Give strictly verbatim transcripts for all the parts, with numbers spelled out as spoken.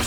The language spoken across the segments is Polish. W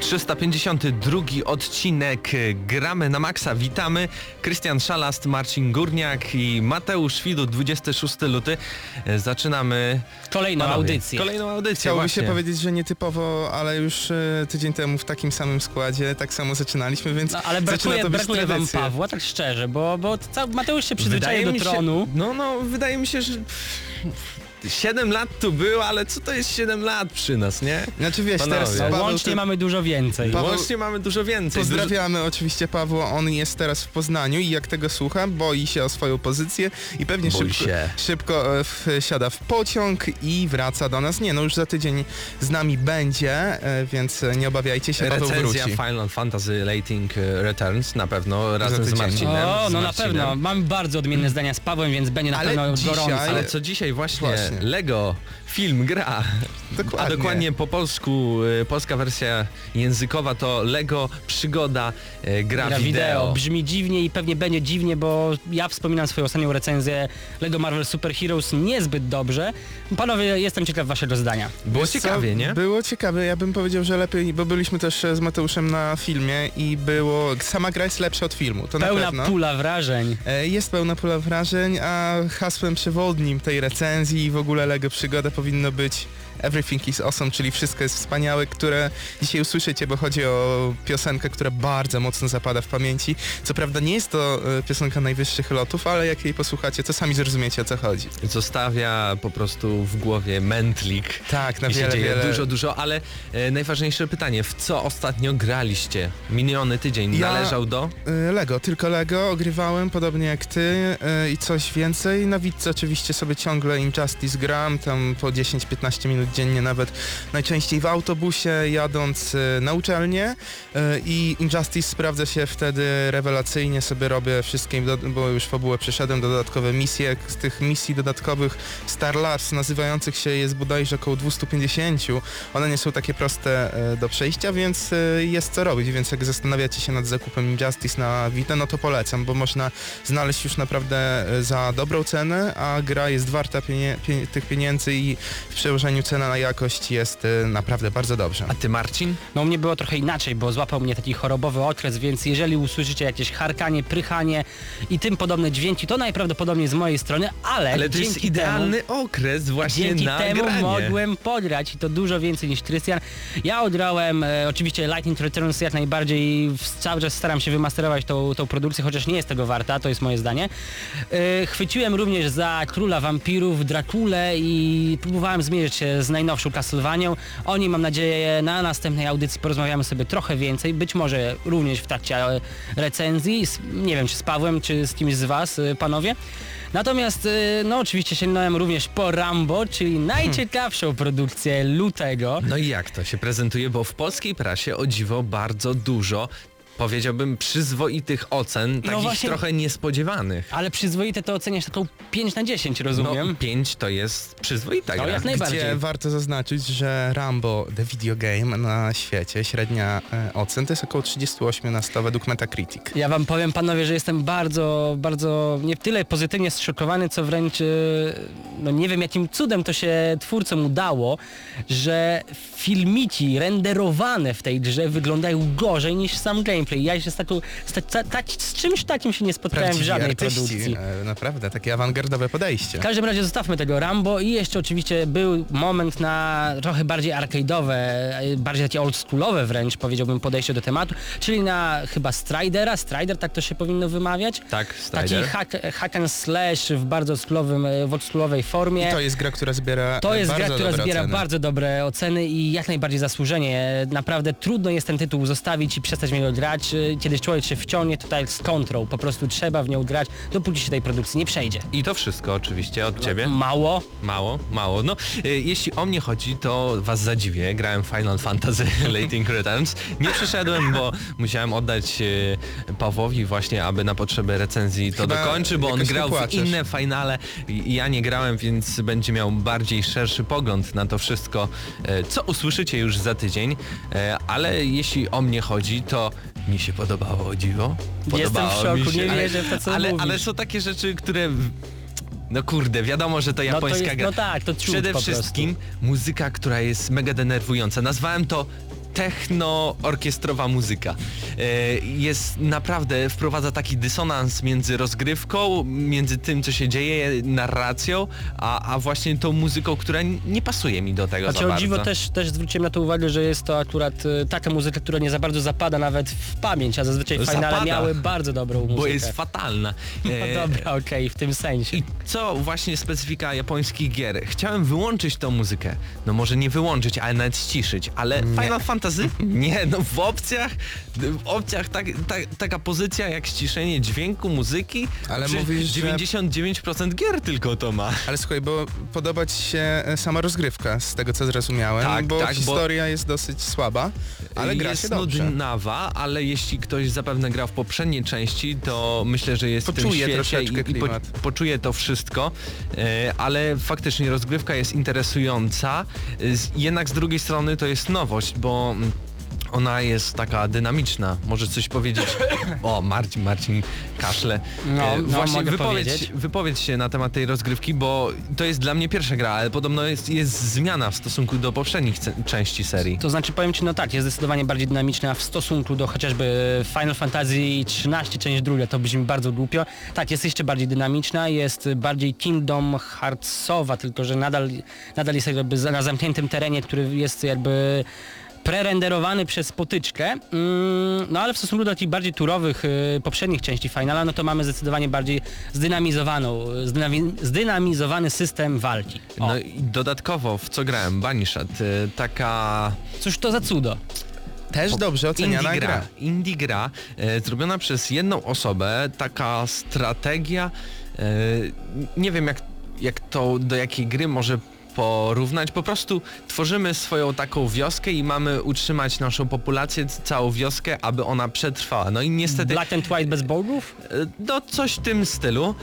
trzysta pięćdziesiąty drugi odcinek gramy na maksa. Witamy. Krystian Szalast, Marcin Górniak i Mateusz Fidut, dwudziestego szóstego lutego. Zaczynamy kolejną Panowie. audycję. Kolejną audycję. Chciałoby właśnie się powiedzieć, że nietypowo, ale już y, tydzień temu w takim samym składzie, tak samo zaczynaliśmy, więc no, ale brakuje, to brakuje wam Pawła, tak szczerze, bo, bo ca- Mateusz się przyzwyczaił do tronu. Się, no, no, wydaje mi się, że... siedem lat tu było, ale co to jest siedem lat przy nas, nie? Znaczy wiesz, Panowie. teraz Paweł, łącznie ty... mamy dużo więcej. Paweł... Łącznie mamy dużo więcej. Pozdrawiamy dużo... oczywiście Pawła, on jest teraz w Poznaniu i jak tego słucha, boi się o swoją pozycję i pewnie szybko, szybko wsiada w pociąg i wraca do nas. Nie, no już za tydzień z nami będzie, więc nie obawiajcie się, Paweł wróci. Recenzja Final Fantasy Lightning Returns na pewno razem z Marcinem. O, no na pewno. Mamy bardzo odmienne zdania z Pawłem, więc będzie na pewno gorąco. Ale co dzisiaj właśnie... właśnie. Lego, film, gra. Dokładnie. A dokładnie po polsku, polska wersja językowa to Lego Przygoda gra, gra wideo. wideo. Brzmi dziwnie i pewnie będzie dziwnie, bo ja wspominam swoją ostatnią recenzję Lego Marvel Super Heroes niezbyt dobrze. Panowie, jestem ciekaw waszego zdania. Było ciekawie, nie? Było ciekawe, ja bym powiedział, że lepiej, bo byliśmy też z Mateuszem na filmie i było... Sama gra jest lepsza od filmu, to na pewno. Pełna pula wrażeń. Jest pełna pula wrażeń, a hasłem przewodnim tej recenzji i w ogóle Lego Przygoda powinno być Everything is Awesome, czyli wszystko jest wspaniałe, które dzisiaj usłyszycie, bo chodzi o piosenkę, która bardzo mocno zapada w pamięci. Co prawda nie jest to piosenka najwyższych lotów, ale jak jej posłuchacie, to sami zrozumiecie, o co chodzi. Co stawia po prostu w głowie mętlik. Tak, na wiele, wiele. Dużo, dużo, ale e, najważniejsze pytanie, w co ostatnio graliście? Miniony tydzień ja, należał do? E, Lego, tylko Lego, ogrywałem podobnie jak ty e, i coś więcej. Na Witce oczywiście sobie ciągle Injustice gram, tam po dziesięć do piętnastu minut dziennie nawet, najczęściej w autobusie jadąc na uczelnię yy, i Injustice sprawdza się wtedy rewelacyjnie, sobie robię wszystkie, bo już fabułę przeszedłem, dodatkowe misje, z tych misji dodatkowych Star Labs nazywających się jest bodajże około dwieście pięćdziesiąt, one nie są takie proste yy, do przejścia, więc yy, jest co robić, więc jak zastanawiacie się nad zakupem Injustice na Vita, no to polecam, bo można znaleźć już naprawdę za dobrą cenę, a gra jest warta pienie- pie- tych pieniędzy i w przełożeniu cena na jakość jest y, naprawdę bardzo dobrze. A ty, Marcin? No u mnie było trochę inaczej, bo złapał mnie taki chorobowy okres, więc jeżeli usłyszycie jakieś harkanie, prychanie i tym podobne dźwięki, to najprawdopodobniej z mojej strony, ale... Ale to jest idealny temu, okres właśnie dzięki na temu granie. Mogłem pograć i to dużo więcej niż Krystian. Ja odrałem e, oczywiście Lightning Returns jak najbardziej, cały czas staram się wymasterować tą, tą produkcję, chociaż nie jest tego warta, to jest moje zdanie. E, chwyciłem również za Króla Wampirów, Drakulę i próbowałem zmierzyć się z najnowszą Castlevanią. O niej mam nadzieję na następnej audycji porozmawiamy sobie trochę więcej, być może również w trakcie recenzji, nie wiem czy z Pawłem, czy z kimś z was, panowie. Natomiast, no oczywiście sięgnąłem również po Rambo, czyli najciekawszą produkcję lutego. No i jak to się prezentuje, bo w polskiej prasie o dziwo bardzo dużo, powiedziałbym, przyzwoitych ocen, takich no właśnie, trochę niespodziewanych. Ale przyzwoite to oceniasz taką pięć na dziesięć, rozumiem? No pięć to jest przyzwoita gra. No, jak najbardziej. Gdzie warto zaznaczyć, że Rambo The Video Game na świecie, średnia e, ocen to jest około trzydzieści osiem na sto według Metacritic. Ja wam powiem, panowie, że jestem bardzo, bardzo nie tyle pozytywnie zszokowany, co wręcz e, no nie wiem jakim cudem to się twórcom udało, że filmiki renderowane w tej grze wyglądają gorzej niż sam game. Ja się z, taką, z, ta, ta, z czymś takim się nie spotkałem. Prawdziwi w żadnej artyści, produkcji. Naprawdę, takie awangardowe podejście. W każdym razie zostawmy tego Rambo i jeszcze oczywiście był moment na trochę bardziej arcade'owe, bardziej takie oldschoolowe wręcz, powiedziałbym, podejście do tematu, czyli na chyba Stridera, Strider, tak to się powinno wymawiać? Tak, Strider. Taki hack, hack and slash w bardzo oldschoolowym, w oldschoolowej formie. I to jest gra, która zbiera To jest bardzo gra, która zbiera oceny. bardzo dobre oceny i jak najbardziej zasłużenie. Naprawdę trudno jest ten tytuł zostawić i przestać w niego grać. grać, kiedyś człowiek się wciągnie, to tak jak z Control, po prostu trzeba w nią grać, dopóki się tej produkcji nie przejdzie. I to wszystko oczywiście od Ciebie. Mało. Mało, mało. No, e, jeśli o mnie chodzi, to Was zadziwię, grałem Final Fantasy Lightning Returns. Nie przyszedłem, bo musiałem oddać e, Pawłowi właśnie, aby na potrzeby recenzji to Chyba dokończy, bo on grał w inne finale i ja nie grałem, więc będzie miał bardziej szerszy pogląd na to wszystko, e, co usłyszycie już za tydzień, e, ale jeśli o mnie chodzi, to mi się podobało, o dziwo. Podobało. Jestem w szoku, się, nie wierzę w to, co ale, mówisz. Ale są takie rzeczy, które... No kurde, wiadomo, że to japońska no to jest, gra. No tak, to Przede po wszystkim prostu. Muzyka, która jest mega denerwująca. Nazwałem to techno-orkiestrowa muzyka. Jest naprawdę, wprowadza taki dysonans między rozgrywką, między tym, co się dzieje, narracją, a, a właśnie tą muzyką, która nie pasuje mi do tego. Znaczy, za o dziwo bardzo. Też, też zwróciłem na to uwagę, że jest to akurat taka muzyka, która nie za bardzo zapada nawet w pamięć, a zazwyczaj zapada, finale miały bardzo dobrą muzykę. Bo jest fatalna. No dobra, okej, okay, w tym sensie. I co właśnie specyfika japońskich gier? Chciałem wyłączyć tą muzykę. No może nie wyłączyć, ale nawet ściszyć, ale Final Fantasy nie, no w opcjach, w opcjach tak, tak, taka pozycja jak ściszenie dźwięku, muzyki, ale mówisz, dziewięćdziesiąt dziewięć procent że... gier tylko to ma. Ale słuchaj, bo podoba ci się sama rozgrywka, z tego co zrozumiałem, tak, bo tak, historia bo... jest dosyć słaba, ale gra jest się dobrze. Jest nudnawa, ale jeśli ktoś zapewne grał w poprzedniej części, to myślę, że jest poczuje w tym świecie troszeczkę i, klimat. i po, poczuje to wszystko, e, ale faktycznie rozgrywka jest interesująca, e, z, jednak z drugiej strony to jest nowość, bo ona jest taka dynamiczna. Może coś powiedzieć? O, Marcin, Marcin kaszle. No, e, no, właśnie wypowiedź, wypowiedź się na temat tej rozgrywki, bo to jest dla mnie pierwsza gra, ale podobno jest, jest zmiana w stosunku do poprzednich części serii. To znaczy, powiem Ci, no tak, jest zdecydowanie bardziej dynamiczna w stosunku do chociażby Final Fantasy trzynaście, część druga, to brzmi bardzo głupio. Tak, jest jeszcze bardziej dynamiczna, jest bardziej Kingdom Heartsowa, tylko że nadal, nadal jest jakby na zamkniętym terenie, który jest jakby... prerenderowany przez potyczkę, no ale w stosunku do tych bardziej turowych poprzednich części Finala, no to mamy zdecydowanie bardziej zdynamizowaną, zdynami zdynamizowany system walki. O. No i dodatkowo, w co grałem? Banishad, taka... Cóż to za cudo? Też dobrze oceniana indie gra. gra. Indie gra, e, zrobiona przez jedną osobę, taka strategia, e, nie wiem jak, jak to, do jakiej gry może porównać. Po prostu tworzymy swoją taką wioskę i mamy utrzymać naszą populację, całą wioskę, aby ona przetrwała. No i niestety... Black and White bez bogów? No coś w tym stylu.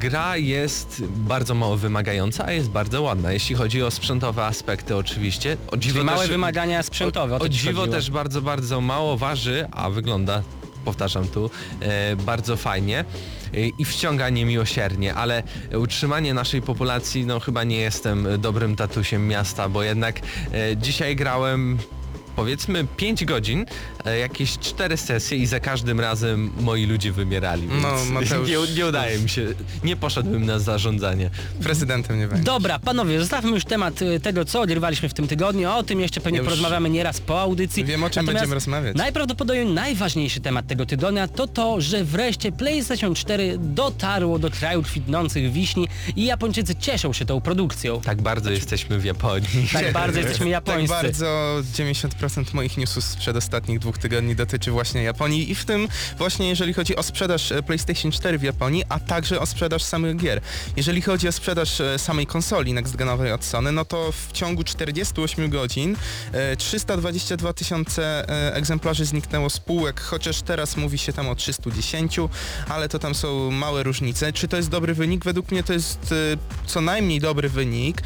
Gra jest bardzo mało wymagająca, a jest bardzo ładna, jeśli chodzi o sprzętowe aspekty oczywiście. O dziwo małe też, wymagania sprzętowe. O, o dziwo chodziło. Też bardzo, bardzo mało waży, a wygląda, powtarzam tu, bardzo fajnie. I wciąga niemiłosiernie, ale utrzymanie naszej populacji, no chyba nie jestem dobrym tatusiem miasta, bo jednak e, dzisiaj grałem powiedzmy pięć godzin, e, jakieś cztery sesje i za każdym razem moi ludzie wymierali, więc no, Mateusz, nie, nie udaje mi się, nie poszedłbym na zarządzanie. Prezydentem nie będzie. Dobra, panowie, zostawmy już temat tego, co odrywaliśmy w tym tygodniu, o tym jeszcze pewnie ja porozmawiamy nieraz po audycji. Wiem, o czym Natomiast będziemy rozmawiać. Najprawdopodobniej najważniejszy temat tego tygodnia to to, że wreszcie PlayStation cztery dotarło do kraju kwitnących wiśni i Japończycy cieszą się tą produkcją. Tak bardzo jesteśmy w Japonii. Tak bardzo jesteśmy japońscy. Tak bardzo dziewięćdziesiąt procent moich newsów z przedostatnich dwóch tygodni dotyczy właśnie Japonii i w tym właśnie jeżeli chodzi o sprzedaż PlayStation cztery w Japonii, a także o sprzedaż samych gier. Jeżeli chodzi o sprzedaż samej konsoli next genowej od Sony, no to w ciągu czterdziestu ośmiu godzin trzysta dwadzieścia dwa tysiące egzemplarzy zniknęło z półek, chociaż teraz mówi się tam o trzystu dziesięciu, ale to tam są małe różnice. Czy to jest dobry wynik? Według mnie to jest co najmniej dobry wynik.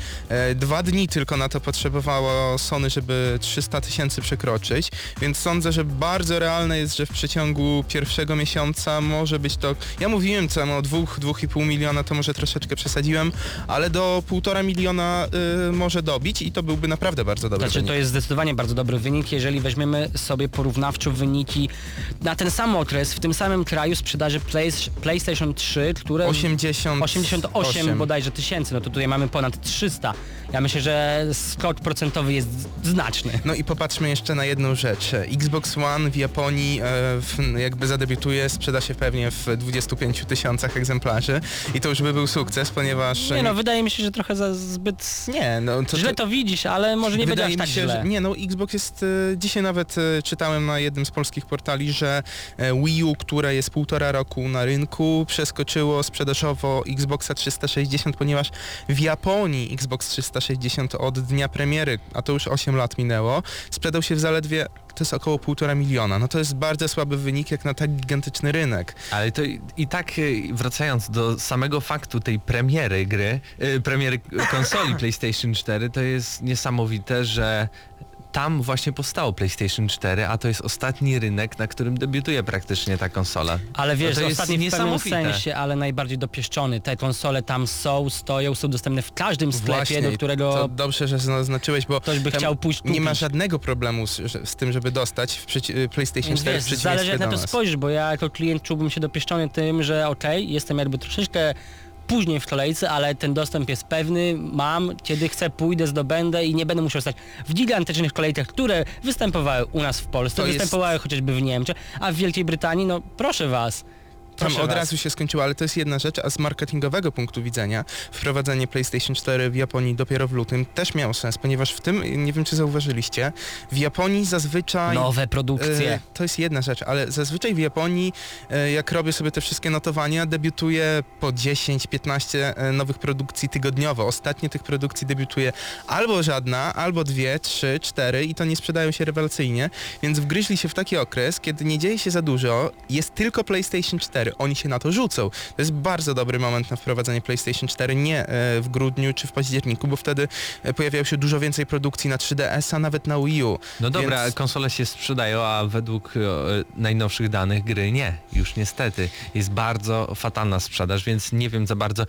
Dwa dni tylko na to potrzebowało Sony, żeby trzysta tysięcy przekroczyć, więc sądzę, że bardzo realne jest, że w przeciągu pierwszego miesiąca może być to... Ja mówiłem tam o dwóch, dwóch i pół miliona, to może troszeczkę przesadziłem, ale do półtora miliona y, może dobić i to byłby naprawdę bardzo dobry znaczy, wynik. To jest zdecydowanie bardzo dobry wynik, jeżeli weźmiemy sobie porównawczo wyniki na ten sam okres, w tym samym kraju sprzedaży play, PlayStation trzy, które... osiemdziesiąt... osiemdziesiąt osiem bodajże tysięcy, no to tutaj mamy ponad trzysta. Ja myślę, że skok procentowy jest znaczny. No i popatrz Popatrzmy jeszcze na jedną rzecz. Xbox One w Japonii jakby zadebiutuje, sprzeda się pewnie w dwudziestu pięciu tysiącach egzemplarzy i to już by był sukces, ponieważ... Nie no, wydaje mi się, że trochę za zbyt... Nie, no, to, źle to... to widzisz, ale może nie będzie aż tak się, źle. Że... Nie no, Xbox jest... Dzisiaj nawet czytałem na jednym z polskich portali, że Wii U, które jest półtora roku na rynku, przeskoczyło sprzedażowo Xboxa trzysta sześćdziesiąt, ponieważ w Japonii Xbox trzysta sześćdziesiąt od dnia premiery, a to już osiem lat minęło, sprzedał się w zaledwie, to jest około półtora miliona. No to jest bardzo słaby wynik jak na tak gigantyczny rynek. Ale to i, i tak wracając do samego faktu tej premiery gry, yy, premiery konsoli PlayStation cztery, to jest niesamowite, że tam właśnie powstało PlayStation cztery, a to jest ostatni rynek, na którym debiutuje praktycznie ta konsola. Ale wiesz, no ostatni w pewnym sensie, ale najbardziej dopieszczony. Te konsole tam są, stoją, są dostępne w każdym sklepie, właśnie, do którego... To dobrze, że zaznaczyłeś, bo ktoś by chciał pójść kupić. Nie ma żadnego problemu z, z tym, żeby dostać w przeci- PlayStation cztery wiesz, w przeciwieństwie do nas. Zależy jak na to spojrzysz, bo ja jako klient czułbym się dopieszczony tym, że okej, okay, jestem jakby troszeczkę później w kolejce, ale ten dostęp jest pewny, mam, kiedy chcę, pójdę, zdobędę i nie będę musiał stać w gigantycznych kolejkach, które występowały u nas w Polsce, to występowały jest... chociażby w Niemczech, a w Wielkiej Brytanii, no proszę was. Tam od razu się skończyło, ale to jest jedna rzecz, a z marketingowego punktu widzenia wprowadzenie PlayStation cztery w Japonii dopiero w lutym też miało sens, ponieważ w tym, nie wiem czy zauważyliście, w Japonii zazwyczaj... Nowe produkcje. E, to jest jedna rzecz, ale zazwyczaj w Japonii, e, jak robię sobie te wszystkie notowania, debiutuje po dziesięć piętnaście nowych produkcji tygodniowo. Ostatnio tych produkcji debiutuje albo żadna, albo dwie, trzy, cztery i to nie sprzedają się rewelacyjnie, więc wgryźli się w taki okres, kiedy nie dzieje się za dużo, jest tylko PlayStation cztery. Oni się na to rzucą. To jest bardzo dobry moment na wprowadzenie PlayStation cztery, nie w grudniu czy w październiku, bo wtedy pojawiało się dużo więcej produkcji na trzy D S, a nawet na Wii U. No dobra, więc... konsole się sprzedają, a według najnowszych danych gry nie. Już niestety. Jest bardzo fatalna sprzedaż, więc nie wiem za bardzo...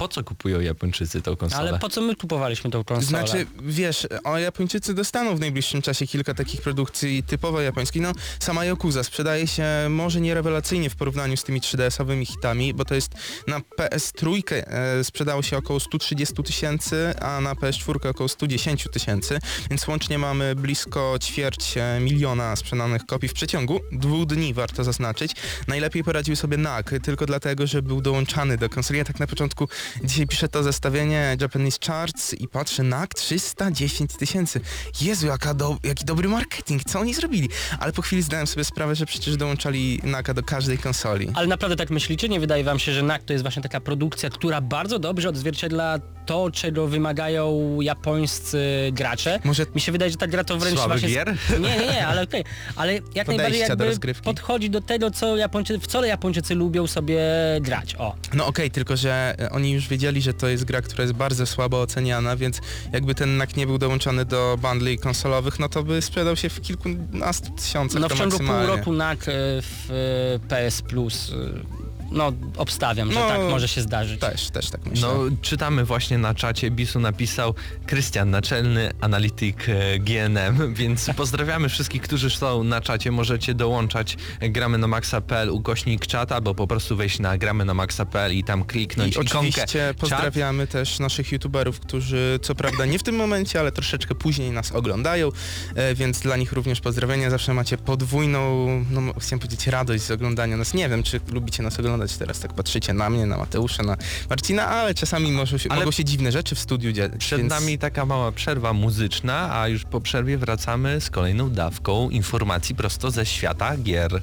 Po co kupują Japończycy tą konsolę? Ale po co my kupowaliśmy tą konsolę? Znaczy, wiesz, o Japończycy dostaną w najbliższym czasie kilka takich produkcji typowo japońskich. No, sama Yakuza sprzedaje się może nie rewelacyjnie w porównaniu z tymi trzy D S owymi hitami, bo to jest na P S trzy e, sprzedało się około stu trzydziestu tysięcy, a na P S cztery około stu dziesięciu tysięcy, więc łącznie mamy blisko ćwierć miliona sprzedanych kopii w przeciągu dwóch dni, warto zaznaczyć. Najlepiej poradził sobie N A K, tylko dlatego, że był dołączany do konsoli. Ja tak na początku dzisiaj piszę to zestawienie Japanese Charts i patrzę na trzysta dziesięć tysięcy. Jezu, jaka do, jaki dobry marketing, co oni zrobili? Ale po chwili zdałem sobie sprawę, że przecież dołączali N A K do każdej konsoli. Ale naprawdę tak myślicie? Nie wydaje wam się, że N A K to jest właśnie taka produkcja, która bardzo dobrze odzwierciedla to, czego wymagają japońscy gracze? Może... Mi się wydaje, że ta gra to wręcz właśnie... Gier? Nie, nie, nie, ale okej. Okay. Ale jak podejścia najbardziej jakby do podchodzi do tego, co Japończycy, w co Japończycy lubią sobie grać. O. No okej, okay, tylko że oni już wiedzieli, że to jest gra, która jest bardzo słabo oceniana, więc jakby ten N A K nie był dołączony do bundli konsolowych, no to by sprzedał się w kilkunastu tysiącach. No w ciągu pół roku N A K w P S Plus, no obstawiam, że no, tak może się zdarzyć. Też, też tak myślę. No czytamy właśnie na czacie, Bisu napisał Krystian, naczelny analityk G N M, więc pozdrawiamy wszystkich, którzy są na czacie. Możecie dołączać gramy na maksa kropka p l ukośnik czata, bo po prostu wejść na gramy na maksa kropka p l i tam kliknąć ikonkę. I oczywiście pozdrawiamy czat. Też naszych youtuberów, którzy co prawda nie w tym momencie, ale troszeczkę później nas oglądają, więc dla nich również pozdrowienia. Zawsze macie podwójną, no chciałem powiedzieć radość z oglądania nas. Nie wiem, czy lubicie nas oglądać. Teraz tak patrzycie na mnie, na Mateusza, na Marcina, ale czasami może się, ale mogą się dziwne rzeczy w studiu dziać. Przed więc... nami taka mała przerwa muzyczna, a już po przerwie wracamy z kolejną dawką informacji prosto ze świata gier.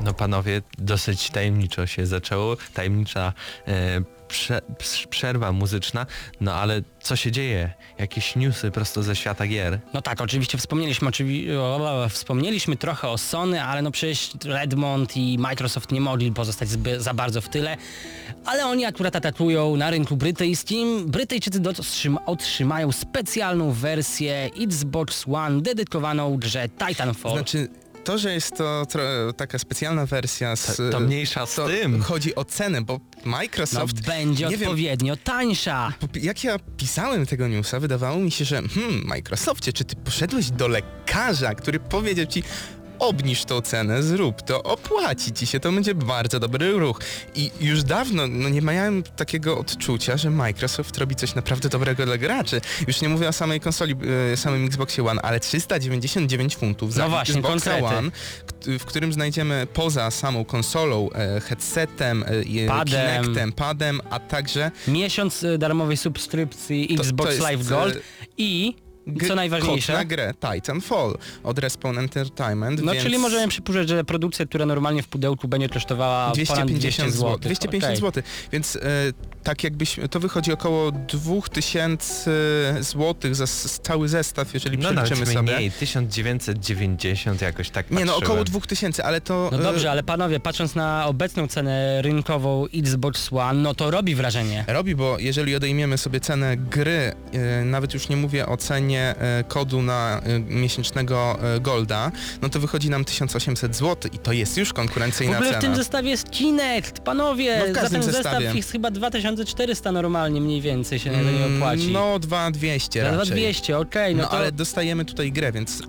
No panowie, dosyć tajemniczo się zaczęło, tajemnicza e, prze, przerwa muzyczna, no ale co się dzieje? Jakieś newsy prosto ze świata gier? No tak, oczywiście wspomnieliśmy, oczywi- o, wspomnieliśmy trochę o Sony, ale no przecież Redmond i Microsoft nie mogli pozostać zby, za bardzo w tyle, ale oni akurat atakują na rynku brytyjskim. Brytyjczycy dotrzyma- otrzymają specjalną wersję Xbox One dedykowaną grze Titanfall. Znaczy... To, że jest to tro- taka specjalna wersja, z, to, to mniejsza z to tym. Chodzi o cenę, bo Microsoft... No, będzie odpowiednio wiem, tańsza. Jak ja pisałem tego newsa, wydawało mi się, że hmm, Microsoftie, czy ty poszedłeś do lekarza, który powiedział ci, obniż tą cenę, zrób to, opłaci ci się, to będzie bardzo dobry ruch. I już dawno no, nie miałem takiego odczucia, że Microsoft robi coś naprawdę dobrego dla graczy. Już nie mówię o samej konsoli, e, samym Xboxie One, ale trzysta dziewięćdziesiąt dziewięć funtów za no właśnie, Xboxa konkrety. One, w którym znajdziemy poza samą konsolą, e, headsetem, e, padem. Kinectem, padem, a także... Miesiąc darmowej subskrypcji to, Xbox to jest, Live Gold e, i... Co najważniejsze? Kod na grę Titanfall od Respawn Entertainment. No więc... czyli możemy przypuszczać, że produkcja, która normalnie w pudełku będzie kosztowała dwieście pięćdziesiąt złotych. dwieście pięćdziesiąt złotych, więc y, tak jakbyśmy, to wychodzi około dwa tysiące złotych za s- cały zestaw, jeżeli no przeliczymy no, sobie. Nie, tysiąc dziewięćset dziewięćdziesiąt jakoś tak patrzyłem. Nie no, około dwa tysiące, ale to... No dobrze, ale panowie, patrząc na obecną cenę rynkową Xbox One, no to robi wrażenie. Robi, bo jeżeli odejmiemy sobie cenę gry, y, nawet już nie mówię o cenie kodu na miesięcznego Golda, no to wychodzi nam tysiąc osiemset złotych i to jest już konkurencyjna cena. W ogóle w tym zestawie jest Kinect, panowie! No w każdym za ten zestawie. Zestaw jest chyba dwa tysiące czterysta normalnie mniej więcej się mm, nie opłaci. No dwa tysiące dwieście raczej. dwa tysiące dwieście, okej. Okay, no no to... ale dostajemy tutaj grę, więc yy,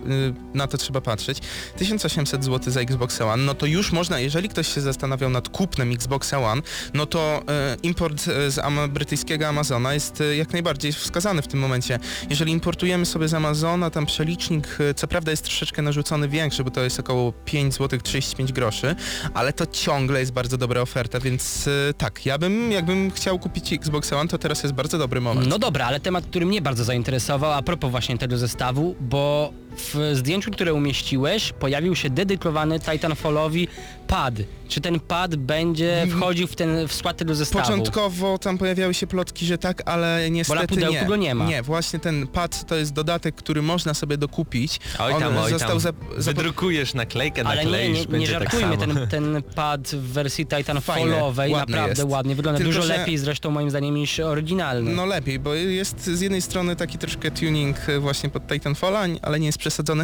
na to trzeba patrzeć. tysiąc osiemset złotych za Xbox One, no to już można, jeżeli ktoś się zastanawiał nad kupnem Xbox One, no to yy, import z am- brytyjskiego Amazona jest yy, jak najbardziej wskazany w tym momencie. Jeżeli importujemy sobie z Amazona, tam przelicznik co prawda jest troszeczkę narzucony większy, bo to jest około pięć złotych trzydzieści pięć groszy, ale to ciągle jest bardzo dobra oferta, więc yy, tak, ja bym, jakbym chciał kupić Xbox One, to teraz jest bardzo dobry moment. No dobra, ale temat, który mnie bardzo zainteresował, a propos właśnie tego zestawu, bo w zdjęciu, które umieściłeś, pojawił się dedykowany Titanfallowi pad. Czy ten pad będzie wchodził w ten w skład tego zestawu? Początkowo tam pojawiały się plotki, że tak, ale niestety nie. Bo na pudełku nie. go nie ma. Nie, właśnie ten pad to jest dodatek, który można sobie dokupić. Oj tam, On oj został tam. Zap- Wydrukujesz naklejkę, ale nakleisz, nie, nie, nie będzie żartujmy, tak samo. Ten, ten pad w wersji Titanfallowej naprawdę jest. Ładnie wygląda. Tylko, Dużo że... lepiej zresztą moim zdaniem niż oryginalny. No lepiej, bo jest z jednej strony taki troszkę tuning właśnie pod Titanfalla, ale nie jest przesadzony.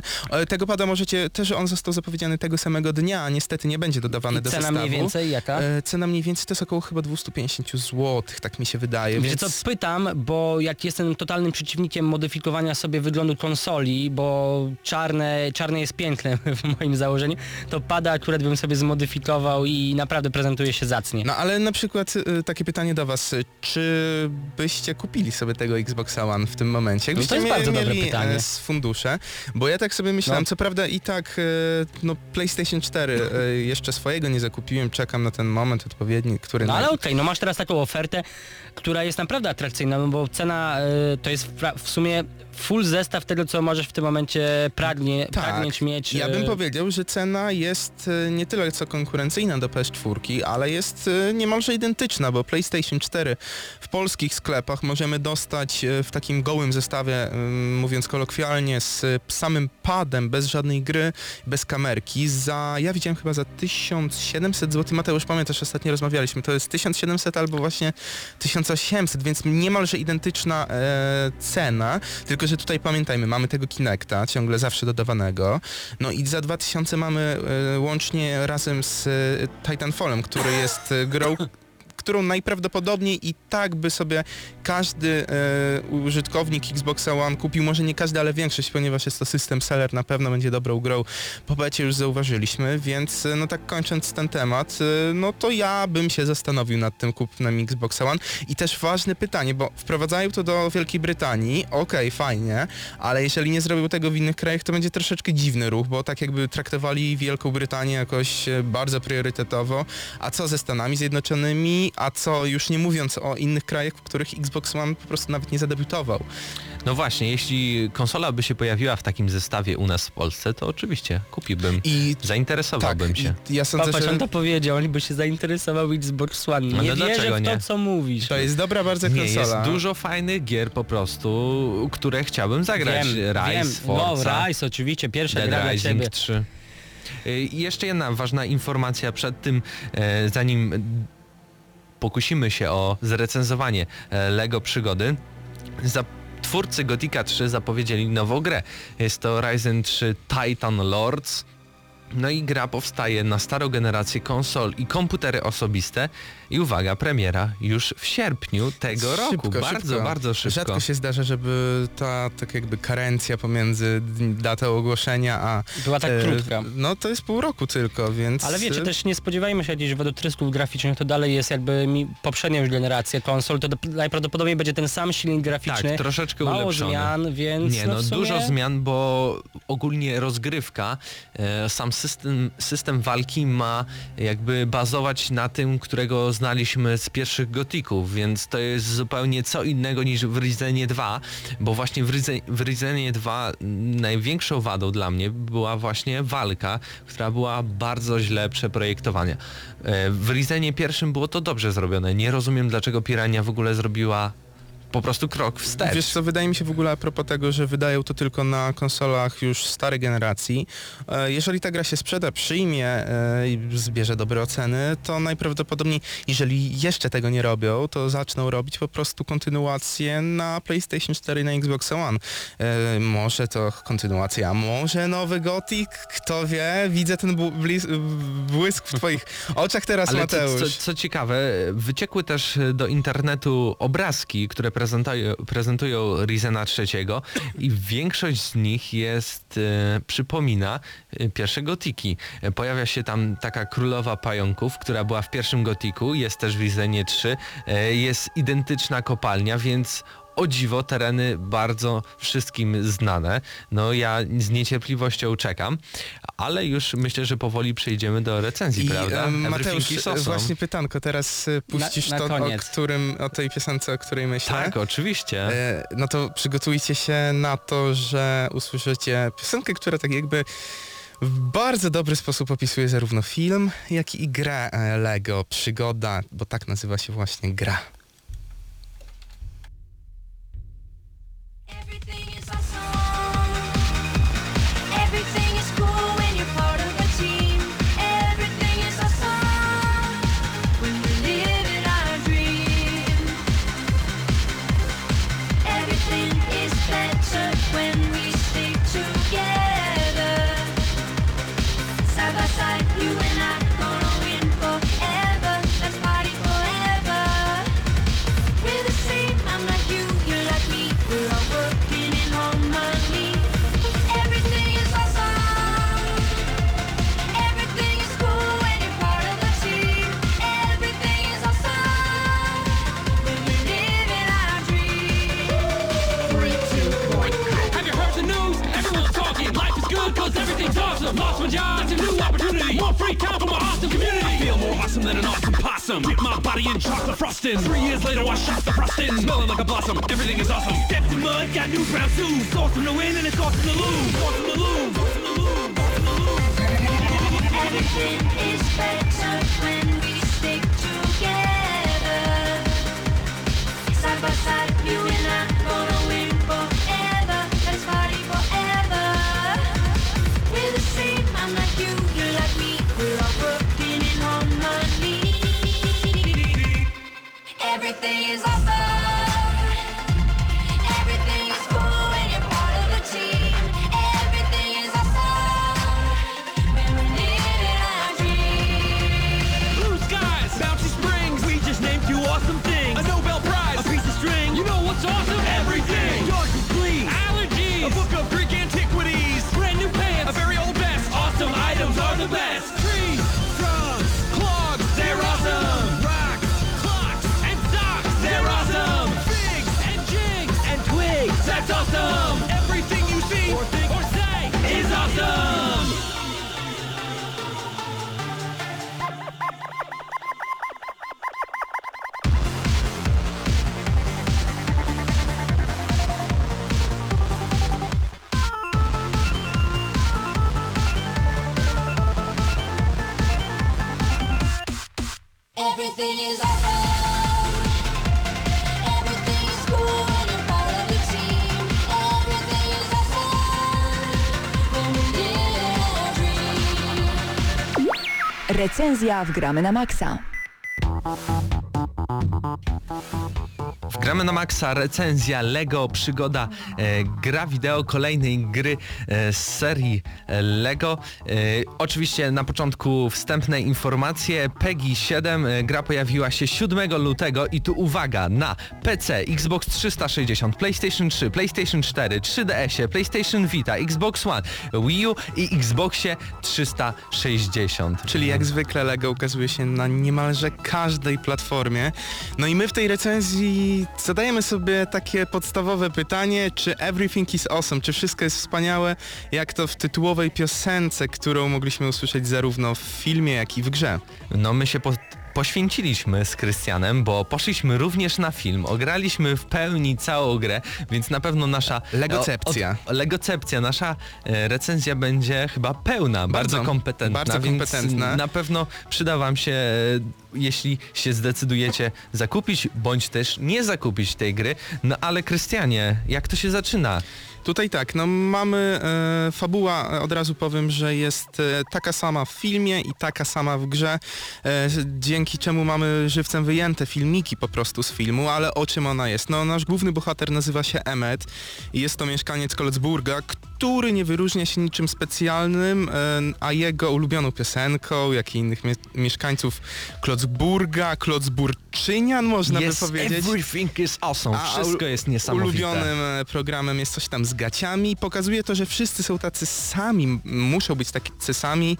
Tego pada możecie, też on został zapowiedziany tego samego dnia, a niestety nie będzie dodawany do zestawu. Cena mniej więcej jaka? E, cena mniej więcej to jest około chyba dwieście pięćdziesiąt złotych, tak mi się wydaje. Wiecie więc... co, pytam, bo jak jestem totalnym przeciwnikiem modyfikowania sobie wyglądu konsoli, bo czarne, czarne jest piękne w moim założeniu, to pada akurat bym sobie zmodyfikował i naprawdę prezentuje się zacnie. No ale na przykład e, takie pytanie do was, czy byście kupili sobie tego Xboxa One w tym momencie? No to jest bardzo mieli, dobre pytanie. E, z fundusze. Bo ja tak sobie myślałem, no. co prawda i tak no PlayStation cztery jeszcze swojego nie zakupiłem, czekam na ten moment odpowiedni, który... No ale okej, okay, no masz teraz taką ofertę, która jest naprawdę atrakcyjna, no bo cena y, to jest w, w sumie full zestaw tego, co możesz w tym momencie pragnie, tak. pragnieć mieć. Ja bym powiedział, że cena jest nie tyle co konkurencyjna do P S cztery, ale jest niemalże identyczna, bo PlayStation cztery w polskich sklepach możemy dostać w takim gołym zestawie, mówiąc kolokwialnie, z samym padem, bez żadnej gry, bez kamerki, za, ja widziałem chyba za tysiąc siedemset złotych. Mateusz, pamiętasz, ostatnio rozmawialiśmy, to jest tysiąc siedemset albo właśnie tysiąc osiemset, więc niemalże identyczna e, cena, tylko że tutaj pamiętajmy, mamy tego Kinecta, ciągle zawsze dodawanego, no i za dwa tysiące mamy y, łącznie razem z y, Titanfallem, który jest y, grą, którą najprawdopodobniej i tak by sobie każdy y, użytkownik Xboxa One kupił, może nie każdy, ale większość, ponieważ jest to system seller, na pewno będzie dobrą grą. Po becie już zauważyliśmy, więc no tak kończąc ten temat, y, no to ja bym się zastanowił nad tym kupnem Xboxa One. I też ważne pytanie, bo wprowadzają to do Wielkiej Brytanii, okej, okay, fajnie, ale jeżeli nie zrobią tego w innych krajach, to będzie troszeczkę dziwny ruch, bo tak jakby traktowali Wielką Brytanię jakoś bardzo priorytetowo, a co ze Stanami Zjednoczonymi, a co już nie mówiąc o innych krajach, w których Xbox One po prostu nawet nie zadebiutował. No właśnie, jeśli konsola by się pojawiła w takim zestawie u nas w Polsce, to oczywiście kupiłbym, I zainteresowałbym tak, się. I ja sądzę, Popatrz, że... on to powiedział, on by się zainteresował Xbox One. Nie no wierzę w nie? to, co mówisz. To jest dobra bardzo konsola. Nie, jest dużo fajnych gier po prostu, które chciałbym zagrać. Wiem, Rise, wiem. Forza. No, Rise oczywiście, pierwsza Dead gra dla ciebie. trzy. I jeszcze jedna ważna informacja przed tym, e, zanim pokusimy się o zrecenzowanie Lego Przygody. Twórcy Gothica trzy zapowiedzieli nową grę. Jest to Ryzen trzy Titan Lords. No i gra powstaje na starą generację konsol i komputery osobiste. I uwaga, premiera już w sierpniu tego szybko, roku. Bardzo, szybko. bardzo szybko. Rzadko się zdarza, żeby ta tak jakby karencja pomiędzy datą ogłoszenia a... Była tak e, krótka. No to jest pół roku tylko, więc... Ale wiecie, też nie spodziewajmy się jakichś wodotrysków graficznych, to dalej jest jakby poprzednia już generacja konsol, to do, najprawdopodobniej będzie ten sam silnik graficzny. Tak, troszeczkę Mało ulepszony. zmian, więc... Nie, no, no sumie... dużo zmian, bo ogólnie rozgrywka, e, sam system, system walki ma jakby bazować na tym, którego znaliśmy z pierwszych gotików, więc to jest zupełnie co innego niż w Ryzenie dwa, bo właśnie w, Ryze, w Ryzenie dwa największą wadą dla mnie była właśnie walka, która była bardzo źle przeprojektowana. W Ryzenie jeden było to dobrze zrobione. Nie rozumiem, dlaczego Pirania w ogóle zrobiła po prostu krok wstecz. Wiesz co, wydaje mi się w ogóle a propos tego, że wydają to tylko na konsolach już starej generacji. Jeżeli ta gra się sprzeda, przyjmie i zbierze dobre oceny, to najprawdopodobniej, jeżeli jeszcze tego nie robią, to zaczną robić po prostu kontynuację na PlayStation cztery i na Xbox One. Może to kontynuacja, a może nowy Gothic? Kto wie? Widzę ten błysk w twoich oczach teraz, Ale Mateusz. Co, co, co ciekawe, wyciekły też do internetu obrazki, które prezentują, prezentują Ryzena trzeciego i większość z nich jest, e, przypomina pierwsze Gotiki. Pojawia się tam taka królowa pająków, która była w pierwszym Gotiku, jest też w Ryzenie trzy, e, jest identyczna kopalnia, więc o dziwo tereny bardzo wszystkim znane. No ja z niecierpliwością czekam, ale już myślę, że powoli przejdziemy do recenzji, I, prawda? Mateusz, właśnie pytanko, teraz puścisz na, na to, koniec. o którym, o tej piosence, o której myślę. Tak, oczywiście. No to przygotujcie się na to, że usłyszycie piosenkę, która tak jakby w bardzo dobry sposób opisuje zarówno film, jak i grę Lego Przygoda, bo tak nazywa się właśnie gra. Everything is awesome. Everything is cool when you're part of a team. Everything is awesome when we're living our dream. Everything is better when we stick together. Side by side, you and I gonna win forever. Let's party forever. We're the same, I'm like you, you're like me. We're all working. Lost my job, that's a new opportunity. More free time for my awesome community. I feel more awesome than an awesome possum. Dip my body in chocolate frosting. Three years later I shot the frosting. Smelling like a blossom, everything is awesome. Stepped in mud, got new brown shoes. It's awesome to win and it's awesome to lose. Awesome to lose, awesome to lose, awesome to lose. Everything is better when we stick together. Side by side, you and I gonna win forever. Let's party forever. We're the same, I'm like you, you're like me. We're all working in harmony. Everything is awesome. Everything is cool when you're part of the team. Everything is awesome when we're living our dreams. Blue skies, bouncy springs, we just named you awesome things. A Nobel Prize, a piece of string, you know what's awesome? Everything! George, please, allergies, a book of Greek antiquities, brand new pants, a very old vest. Awesome items are the best. Trees, drums, clogs, they're awesome. Rocks, clocks, and socks, they're awesome. Everything is awesome. Everything is cool when you're part of the team. Everything is awesome when you live your dream. Recenzja w Gramy na Maksa. W Gramy na Maxa recenzja Lego Przygoda e, gra wideo, kolejnej gry e, z serii Lego. E, oczywiście na początku wstępne informacje. P E G I siedem, e, gra pojawiła się siódmego lutego i tu uwaga, na P C, Xbox trzysta sześćdziesiąt, PlayStation trzy, PlayStation cztery, trzy D S, PlayStation Vita, Xbox One, Wii U i Xboxie trzysta sześćdziesiąt. Czyli jak zwykle Lego ukazuje się na niemalże każdej platformie. No i my w tej recenzji zadajemy sobie takie podstawowe pytanie, czy Everything is Awesome, czy wszystko jest wspaniałe, jak to w tytułowej piosence, którą mogliśmy usłyszeć zarówno w filmie, jak i w grze. No my się po... poświęciliśmy z Krystianem, bo poszliśmy również na film, ograliśmy w pełni całą grę, więc na pewno nasza legocepcja, o, o, legocepcja nasza recenzja będzie chyba pełna, bardzo, bardzo kompetentna, bardzo kompetentna. Więc na pewno przyda wam się, jeśli się zdecydujecie zakupić, bądź też nie zakupić tej gry. No ale Krystianie, jak to się zaczyna? Tutaj tak, no mamy e, fabuła, od razu powiem, że jest e, taka sama w filmie i taka sama w grze, e, dzięki czemu mamy żywcem wyjęte filmiki po prostu z filmu, ale o czym ona jest? No nasz główny bohater nazywa się Emmet i jest to mieszkaniec Klocburga, który nie wyróżnia się niczym specjalnym, a jego ulubioną piosenką, jak i innych mie- mieszkańców Klocburga, Klocburczynian można yes, by powiedzieć. Everything is awesome, a wszystko jest niesamowite. Ulubionym programem jest coś tam z gaciami. Pokazuje to, że wszyscy są tacy sami, muszą być tacy sami.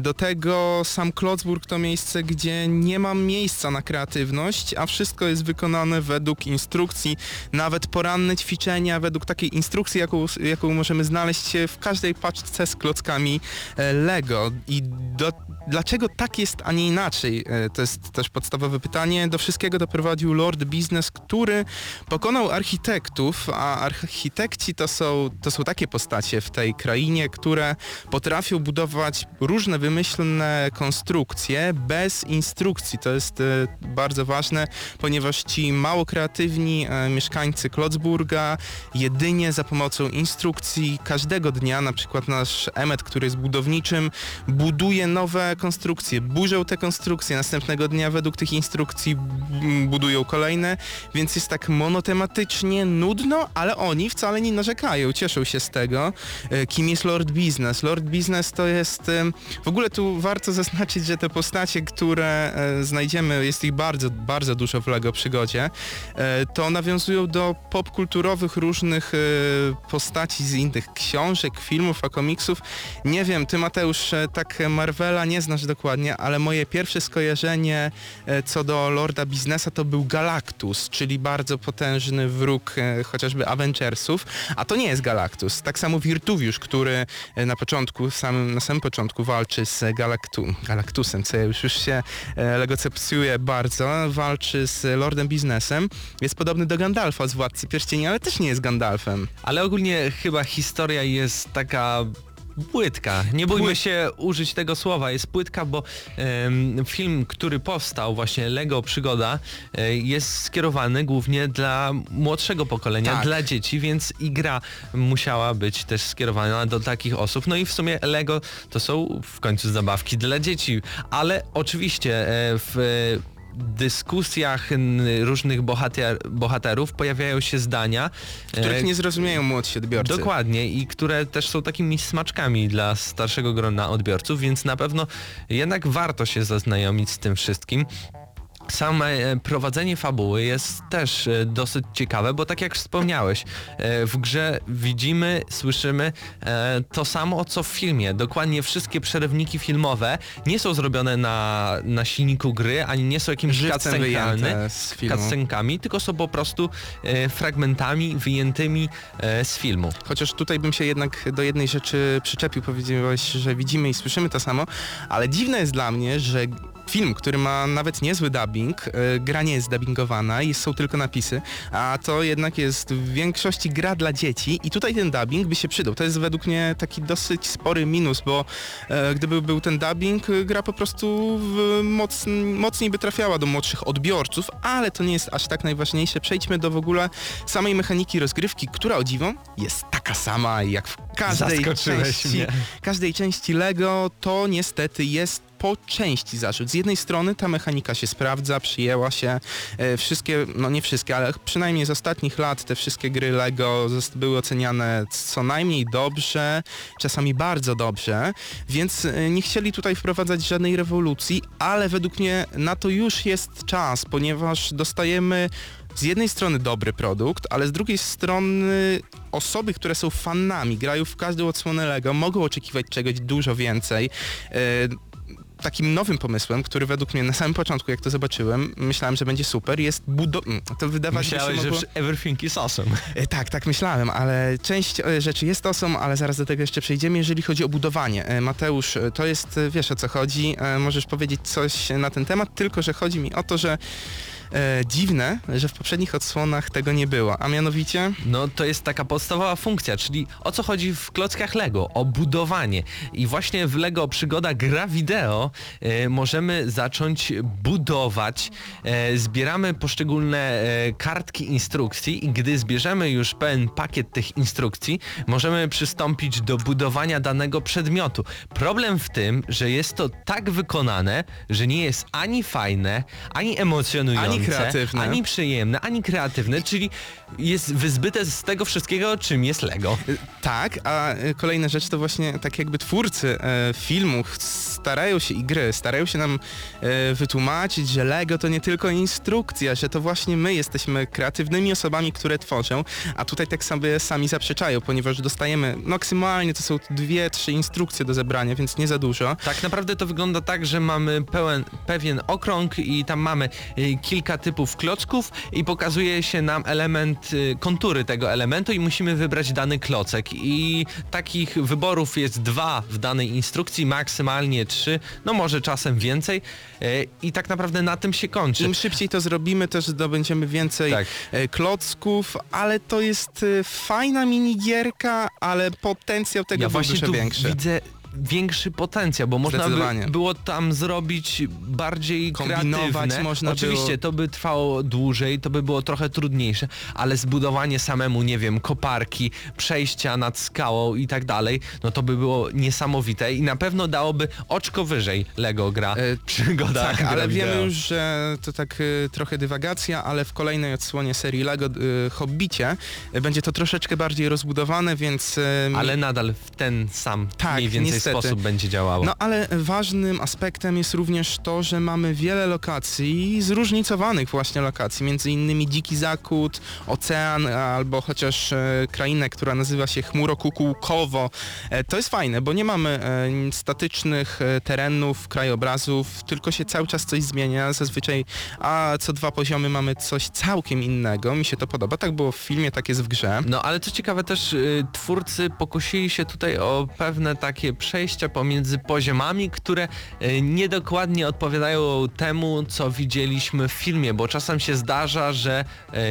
Do tego sam Klocburg to miejsce, gdzie nie ma miejsca na kreatywność, a wszystko jest wykonane według instrukcji, nawet poranne ćwiczenia, według takiej instrukcji, jaką, jaką możemy znaleźć się w każdej paczce z klockami Lego. I do, dlaczego tak jest, a nie inaczej? To jest też podstawowe pytanie. Do wszystkiego doprowadził Lord Business, który pokonał architektów, a architekci to są, to są takie postacie w tej krainie, które potrafią budować różne wymyślne konstrukcje bez instrukcji. To jest bardzo ważne, ponieważ ci mało kreatywni mieszkańcy Klocburga jedynie za pomocą instrukcji każdego dnia, na przykład nasz Emmet, który jest budowniczym, buduje nowe konstrukcje, burzą te konstrukcje, następnego dnia według tych instrukcji budują kolejne, więc jest tak monotematycznie, nudno, ale oni wcale nie narzekają, cieszą się z tego. Kim jest Lord Business? Lord Business to jest... W ogóle tu warto zaznaczyć, że te postacie, które znajdziemy, jest ich bardzo, bardzo dużo w Lego Przygodzie, to nawiązują do popkulturowych różnych postaci z innych książek, filmów, a komiksów. Nie wiem, ty Mateusz tak Marvela nie znasz dokładnie, ale moje pierwsze skojarzenie co do Lorda Biznesa to był Galactus, czyli bardzo potężny wróg chociażby Avengersów, a to nie jest Galactus. Tak samo Wirtuwiusz, który na początku, sam, na samym początku walczy z Galactu, Galactusem, co ja już, już się legocepcjuję bardzo, walczy z Lordem Biznesem. Jest podobny do Gandalfa z Władcy Pierścieni, ale też nie jest Gandalfem. Ale ogólnie chyba historia jest taka płytka. Nie bójmy Pły... się użyć tego słowa. Jest płytka, bo ym, film, który powstał, właśnie Lego Przygoda, y, jest skierowany głównie dla młodszego pokolenia, tak, dla dzieci, więc i gra musiała być też skierowana do takich osób. No i w sumie Lego to są w końcu zabawki dla dzieci, ale oczywiście y, w... Y, dyskusjach różnych bohater, bohaterów pojawiają się zdania, których nie zrozumieją młodsi odbiorcy. Dokładnie, i które też są takimi smaczkami dla starszego grona odbiorców, więc na pewno jednak warto się zaznajomić z tym wszystkim. Same prowadzenie fabuły jest też dosyć ciekawe, bo tak jak wspomniałeś, w grze widzimy, słyszymy to samo, co w filmie. Dokładnie wszystkie przerywniki filmowe nie są zrobione na, na silniku gry, ani nie są jakimś cutscenkami, tylko są po prostu fragmentami wyjętymi z filmu. Chociaż tutaj bym się jednak do jednej rzeczy przyczepił, powiedziałeś, że widzimy i słyszymy to samo, ale dziwne jest dla mnie, że film, który ma nawet niezły dubbing, gra nie jest dubbingowana i są tylko napisy, a to jednak jest w większości gra dla dzieci i tutaj ten dubbing by się przydał. To jest według mnie taki dosyć spory minus, bo e, gdyby był ten dubbing, gra po prostu w moc, mocniej by trafiała do młodszych odbiorców, ale to nie jest aż tak najważniejsze. Przejdźmy do w ogóle samej mechaniki rozgrywki, która o dziwo jest taka sama jak w każdej części, każdej części Lego. To niestety jest po części zarzut. Z jednej strony ta mechanika się sprawdza, przyjęła się. Wszystkie, no nie wszystkie, ale przynajmniej z ostatnich lat te wszystkie gry Lego były oceniane co najmniej dobrze, czasami bardzo dobrze, więc nie chcieli tutaj wprowadzać żadnej rewolucji, ale według mnie na to już jest czas, ponieważ dostajemy z jednej strony dobry produkt, ale z drugiej strony osoby, które są fanami, grają w każdą odsłonę Lego, mogą oczekiwać czegoś dużo więcej. Takim nowym pomysłem, który według mnie na samym początku, jak to zobaczyłem, myślałem, że będzie super, jest budowa... To wydawać się mogło... Myślałeś, że Everything is Awesome. Tak, tak myślałem, ale część rzeczy jest awesome, ale zaraz do tego jeszcze przejdziemy, jeżeli chodzi o budowanie. Mateusz, to jest, wiesz o co chodzi, możesz powiedzieć coś na ten temat, tylko że chodzi mi o to, że E, dziwne, że w poprzednich odsłonach tego nie było, a mianowicie... No to jest taka podstawowa funkcja, czyli o co chodzi w klockach Lego, o budowanie. I właśnie w Lego Przygoda gra wideo e, możemy zacząć budować. E, zbieramy poszczególne e, kartki instrukcji i gdy zbierzemy już pełen pakiet tych instrukcji, możemy przystąpić do budowania danego przedmiotu. Problem w tym, że jest to tak wykonane, że nie jest ani fajne, ani emocjonujące, ani kreatywne, ani przyjemne, ani kreatywne, czyli jest wyzbyte z tego wszystkiego, czym jest Lego. Tak, a kolejna rzecz to właśnie tak jakby twórcy e, filmów starają się i gry, starają się nam e, wytłumaczyć, że Lego to nie tylko instrukcja, że to właśnie my jesteśmy kreatywnymi osobami, które tworzą, a tutaj tak sobie sami zaprzeczają, ponieważ dostajemy maksymalnie to są dwie, trzy instrukcje do zebrania, więc nie za dużo. Tak naprawdę to wygląda tak, że mamy pełen, pewien okrąg i tam mamy e, kilka typów klocków i pokazuje się nam element, kontury tego elementu i musimy wybrać dany klocek i takich wyborów jest dwa w danej instrukcji, maksymalnie trzy, no może czasem więcej i tak naprawdę na tym się kończy. Im szybciej to zrobimy, też zdobędziemy więcej tak. klocków, ale to jest fajna minigierka, ale potencjał tego ja był dużo większy. Widzę... większy potencjał, bo można by było tam zrobić bardziej kreatywne. Można Oczywiście było... to by trwało dłużej, to by było trochę trudniejsze, ale zbudowanie samemu, nie wiem, koparki, przejścia nad skałą i tak dalej, no to by było niesamowite i na pewno dałoby oczko wyżej Lego gra e, przygoda. Tak, gra ale wideo. Wiemy już, że to tak y, trochę dywagacja, ale w kolejnej odsłonie serii Lego y, Hobbicie y, będzie to troszeczkę bardziej rozbudowane, więc... Y, ale nadal w ten sam tak, mniej więcej sposób będzie działało. No ale ważnym aspektem jest również to, że mamy wiele lokacji, zróżnicowanych właśnie lokacji, między innymi Dziki Zachód, Ocean, albo chociaż e, krainę, która nazywa się Chmuro-Kukułkowo. E, to jest fajne, bo nie mamy e, statycznych e, terenów, krajobrazów, tylko się cały czas coś zmienia, zazwyczaj a co dwa poziomy mamy coś całkiem innego. Mi się to podoba. Tak było w filmie, tak jest w grze. No ale co ciekawe też y, twórcy pokusili się tutaj o pewne takie przejścia pomiędzy poziomami, które niedokładnie odpowiadają temu, co widzieliśmy w filmie, bo czasem się zdarza, że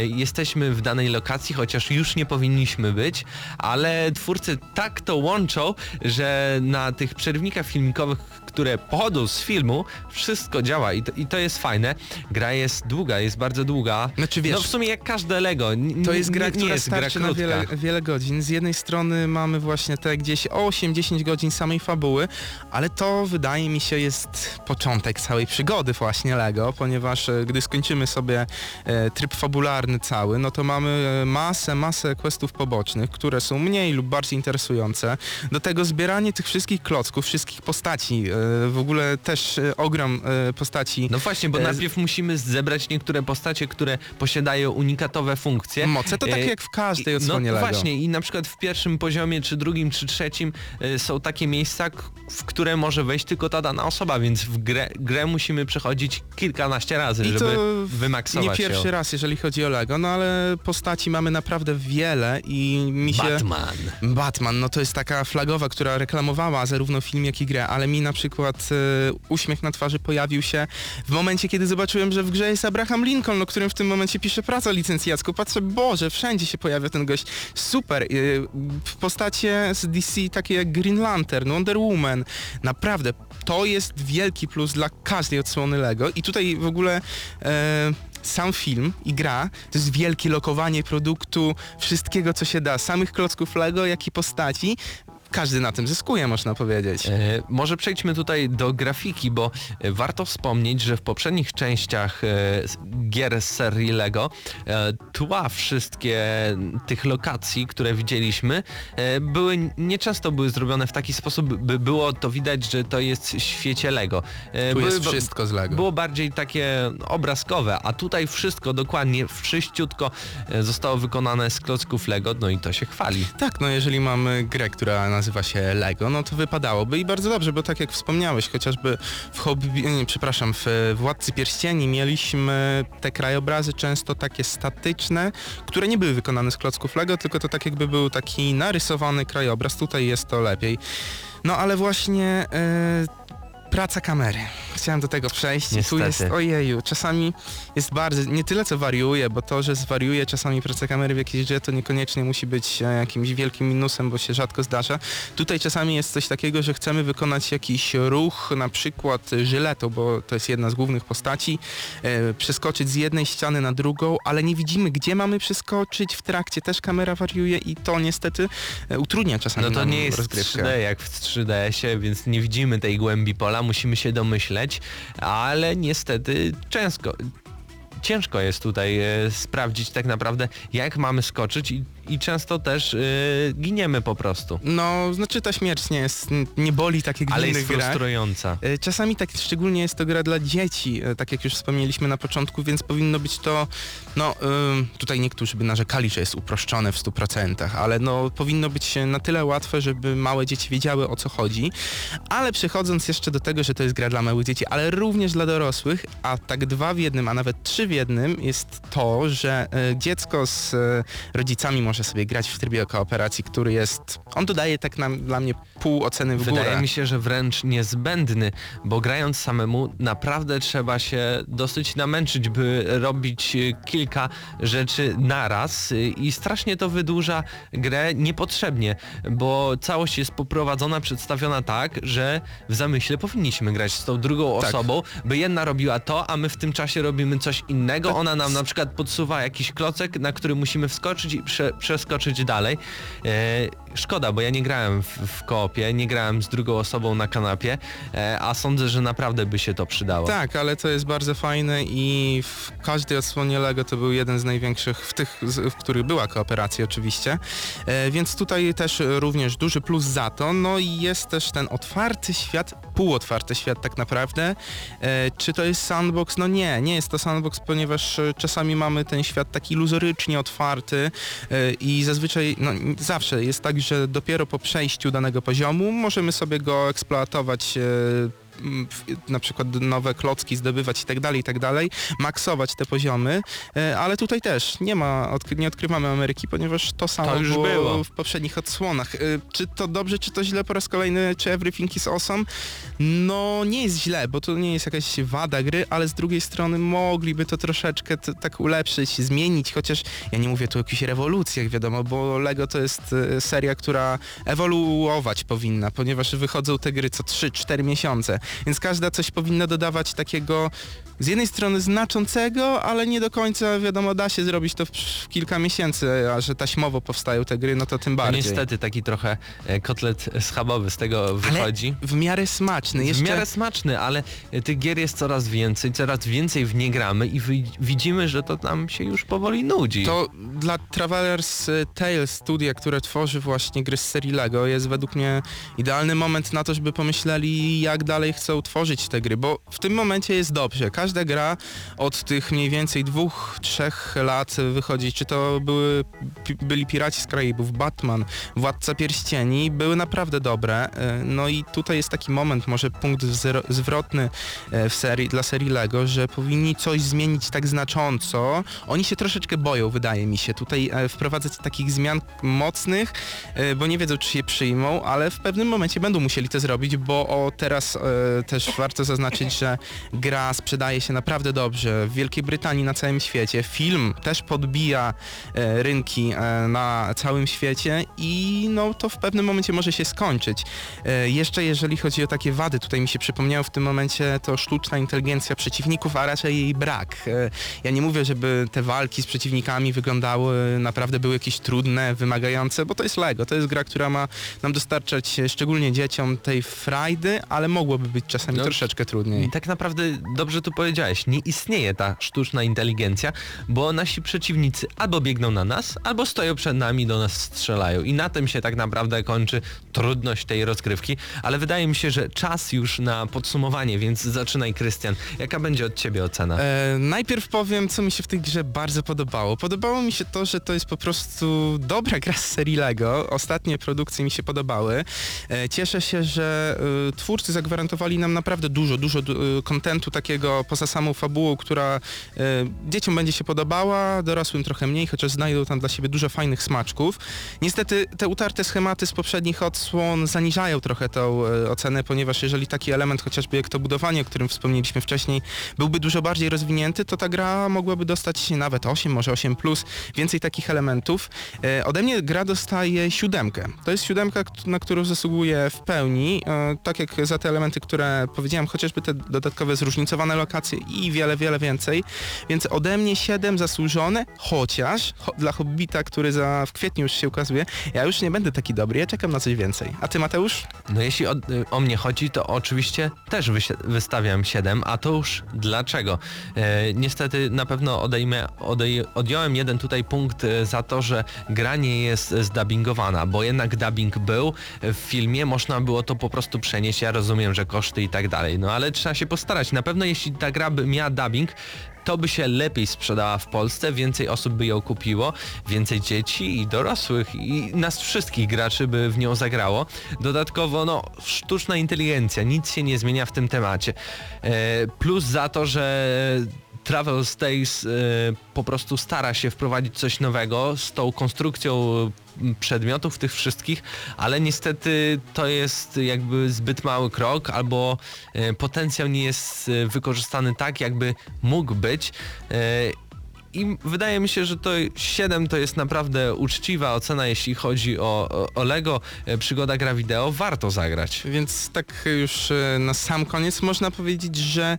jesteśmy w danej lokacji, chociaż już nie powinniśmy być, ale twórcy tak to łączą, że na tych przerwnikach filmikowych, które pochodzą z filmu, wszystko działa i to, i to jest fajne. Gra jest długa, jest bardzo długa. Znaczy, wiesz, no w sumie jak każde Lego. N- to jest gra, n- nie która jest starczy gra na wiele, wiele godzin. Z jednej strony mamy właśnie te gdzieś osiem dziesięć godzin samej fabuły, ale to wydaje mi się jest początek całej przygody właśnie Lego, ponieważ gdy skończymy sobie e, tryb fabularny cały, no to mamy masę, masę questów pobocznych, które są mniej lub bardziej interesujące. Do tego zbieranie tych wszystkich klocków, wszystkich postaci, e, w ogóle też e, ogrom e, postaci. No właśnie, bo e, najpierw musimy zebrać niektóre postacie, które posiadają unikatowe funkcje. Moce to tak e, jak w każdej odsłonie no, Lego. No właśnie i na przykład w pierwszym poziomie, czy drugim, czy trzecim e, są takie miejsca, miejsca, w które może wejść tylko ta dana osoba, więc w grę, grę musimy przechodzić kilkanaście razy, i to żeby wymaksować nie pierwszy ją. Raz, jeżeli chodzi o Lego, no ale postaci mamy naprawdę wiele i mi się... Batman. Batman, no to jest taka flagowa, która reklamowała zarówno film, jak i grę, ale mi na przykład y, uśmiech na twarzy pojawił się w momencie, kiedy zobaczyłem, że w grze jest Abraham Lincoln, o którym w tym momencie pisze pracę licencjacką. Patrzę, Boże, wszędzie się pojawia ten gość. Super. Y, w postacie z D C takie jak Green Lantern, Wonder Woman. Naprawdę, to jest wielki plus dla każdej odsłony Lego i tutaj w ogóle... Y, sam film i gra to jest wielkie lokowanie produktu, wszystkiego co się da, samych klocków Lego, jak i postaci. Każdy na tym zyskuje, można powiedzieć. E, może przejdźmy tutaj do grafiki, bo warto wspomnieć, że w poprzednich częściach e, gier z serii Lego e, tła wszystkie tych lokacji, które widzieliśmy, e, były nieczęsto były zrobione w taki sposób, by było to widać, że to jest w świecie Lego. E, tu były, jest wszystko z Lego. Było bardziej takie obrazkowe, a tutaj wszystko dokładnie, wszyściutko e, zostało wykonane z klocków Lego, no i to się chwali. Tak, no jeżeli mamy grę, która nas nazywa się Lego, no to wypadałoby i bardzo dobrze, bo tak jak wspomniałeś, chociażby w Hobby, nie, przepraszam, w Władcy Pierścieni mieliśmy te krajobrazy często takie statyczne, które nie były wykonane z klocków Lego, tylko to tak jakby był taki narysowany krajobraz, tutaj jest to lepiej. No ale właśnie yy, praca kamery. Chciałem do tego przejść. Niestety. Tu jest, ojeju, czasami jest bardzo, nie tyle co wariuje, bo to, że zwariuje czasami praca kamery w jakiejś grze, to niekoniecznie musi być jakimś wielkim minusem, bo się rzadko zdarza. Tutaj czasami jest coś takiego, że chcemy wykonać jakiś ruch, na przykład żyletą, bo to jest jedna z głównych postaci, e, przeskoczyć z jednej ściany na drugą, ale nie widzimy, gdzie mamy przeskoczyć, w trakcie też kamera wariuje i to niestety utrudnia czasami rozgrywkę. No to nie jest rozgrywkę. trzy D jak w trzy D esie, więc nie widzimy tej głębi pola, musimy się domyśleć, ale niestety ciężko, ciężko jest tutaj e, sprawdzić tak naprawdę, jak mamy skoczyć i, i często też e, giniemy po prostu. No, znaczy ta śmierć nie jest, nie boli tak jak w ale innych grach. Ale jest frustrująca. E, czasami tak, szczególnie jest to gra dla dzieci, e, tak jak już wspomnieliśmy na początku, więc powinno być to, no, e, tutaj niektórzy by narzekali, że jest uproszczone w stu procentach, ale no, powinno być na tyle łatwe, żeby małe dzieci wiedziały, o co chodzi. Ale przechodząc jeszcze do tego, że to jest gra dla małych dzieci, ale również dla dorosłych, a tak dwa w jednym, a nawet trzy w jednym jest to, że y, dziecko z y, rodzicami może sobie grać w trybie kooperacji, który jest... On dodaje tak nam, dla mnie pół oceny w górę. Wydaje mi się, że wręcz niezbędny, bo grając samemu naprawdę trzeba się dosyć namęczyć, by robić kilka rzeczy naraz i strasznie to wydłuża grę niepotrzebnie, bo całość jest poprowadzona, przedstawiona tak, że w zamyśle powinniśmy grać z tą drugą tak. osobą, by jedna robiła to, a my w tym czasie robimy coś innego. Innego. Ona nam na przykład podsuwa jakiś klocek, na który musimy wskoczyć i prze, przeskoczyć dalej. E, szkoda, bo ja nie grałem w, w koopie, nie grałem z drugą osobą na kanapie, e, a sądzę, że naprawdę by się to przydało. Tak, ale to jest bardzo fajne i w każdej odsłonie Lego to był jeden z największych, w tych, w których była kooperacja oczywiście, e, więc tutaj też również duży plus za to. No i jest też ten otwarty świat, półotwarty świat tak naprawdę. E, czy to jest sandbox? No nie, nie jest to sandbox, ponieważ czasami mamy ten świat tak iluzorycznie otwarty i zazwyczaj, no zawsze jest tak, że dopiero po przejściu danego poziomu możemy sobie go eksploatować, na przykład nowe klocki zdobywać i tak dalej, i tak dalej, maksować te poziomy, ale tutaj też nie ma, nie odkrywamy Ameryki, ponieważ to samo to już było, było w poprzednich odsłonach. Czy to dobrze, czy to źle po raz kolejny, czy Everything is Awesome? No nie jest źle, bo to nie jest jakaś wada gry, ale z drugiej strony mogliby to troszeczkę t- tak ulepszyć, zmienić, chociaż ja nie mówię tu o jakichś rewolucjach, wiadomo, bo Lego to jest seria, która ewoluować powinna, ponieważ wychodzą te gry co trzy cztery miesiące. Więc każda coś powinna dodawać takiego z jednej strony znaczącego, ale nie do końca wiadomo, da się zrobić to w, w kilka miesięcy, a że taśmowo powstają te gry, no to tym bardziej. Niestety taki trochę kotlet schabowy z tego wychodzi. Ale w miarę smaczny. Jeszcze... W miarę smaczny, ale tych gier jest coraz więcej, coraz więcej w nie gramy i wy, widzimy, że to nam się już powoli nudzi. To dla Traveller's Tales, studia, które tworzy właśnie gry z serii Lego, jest według mnie idealny moment na to, żeby pomyśleli, jak dalej dalej chcą tworzyć te gry, bo w tym momencie jest dobrze. Każda gra od tych mniej więcej dwóch, trzech lat wychodzi, czy to były, byli Piraci z Karaibów, Batman, Władca Pierścieni, były naprawdę dobre. No i tutaj jest taki moment, może punkt zwrotny w serii, dla serii Lego, że powinni coś zmienić tak znacząco. Oni się troszeczkę boją, wydaje mi się, tutaj wprowadzać takich zmian mocnych, bo nie wiedzą, czy się przyjmą, ale w pewnym momencie będą musieli to zrobić, bo o teraz e, też warto zaznaczyć, że gra sprzedaje się naprawdę dobrze w Wielkiej Brytanii, na całym świecie. Film też podbija e, rynki e, na całym świecie i no to w pewnym momencie może się skończyć. E, jeszcze jeżeli chodzi o takie wady, tutaj mi się przypomniało w tym momencie, to sztuczna inteligencja przeciwników, a raczej jej brak. E, ja nie mówię, żeby te walki z przeciwnikami wyglądały, naprawdę były jakieś trudne, wymagające, bo to jest Lego, to jest gra, która ma nam dostarczać, szczególnie dzieciom, tej frajdy, ale mogłoby być czasami no, troszeczkę trudniej. Tak naprawdę dobrze tu powiedziałeś, nie istnieje ta sztuczna inteligencja, bo nasi przeciwnicy albo biegną na nas, albo stoją przed nami, do nas strzelają i na tym się tak naprawdę kończy trudność tej rozgrywki, ale wydaje mi się, że czas już na podsumowanie, więc zaczynaj, Krystian. Jaka będzie od Ciebie ocena? E, najpierw powiem, co mi się w tej grze bardzo podobało. Podobało mi się to, że to jest po prostu dobra gra z serii Lego. Ostatnie produkcje mi się podobały. E, cieszę się, że y, twórcy zagwarantowali nam naprawdę dużo, dużo kontentu y, takiego poza samą fabułą, która y, dzieciom będzie się podobała, dorosłym trochę mniej, chociaż znajdą tam dla siebie dużo fajnych smaczków. Niestety te utarte schematy z poprzednich odsłon zaniżają trochę tą y, ocenę, ponieważ jeżeli taki element, chociażby jak to budowanie, o którym wspomnieliśmy wcześniej, byłby dużo bardziej rozwinięty, to ta gra mogłaby dostać się nawet osiem, może osiem plus, więcej takich elementów. Y, ode mnie gra dostaje siódemkę. To jest siódemka, na którą zasługuje w pełni, y, tak jak za te elementy, które powiedziałem, chociażby te dodatkowe zróżnicowane lokacje i wiele, wiele więcej. Więc ode mnie siedem zasłużone, chociaż cho- dla Hobbita, który za w kwietniu już się ukazuje, ja już nie będę taki dobry, ja czekam na coś więcej. A ty, Mateusz? No jeśli o, o mnie chodzi, to oczywiście też wysi- wystawiam siedem, a to już dlaczego? E, niestety na pewno odejmę, odej- odjąłem jeden tutaj punkt za to, że gra nie jest zdubbingowana, bo jednak dubbing był w filmie, można było to po prostu przenieść, ja rozumiem, że koszty i tak dalej, no ale trzeba się postarać. Na pewno jeśli ta gra by miała dubbing, to by się lepiej sprzedała w Polsce, więcej osób by ją kupiło, więcej dzieci i dorosłych i nas wszystkich graczy by w nią zagrało. Dodatkowo no sztuczna inteligencja, nic się nie zmienia w tym temacie. E, plus za to, że Traveller's Tales e, po prostu stara się wprowadzić coś nowego z tą konstrukcją przedmiotów tych wszystkich, ale niestety to jest jakby zbyt mały krok, albo potencjał nie jest wykorzystany tak, jakby mógł być. I wydaje mi się, że to siedem to jest naprawdę uczciwa ocena, jeśli chodzi o, o Lego Przygoda gra wideo, warto zagrać. Więc tak już na sam koniec można powiedzieć, że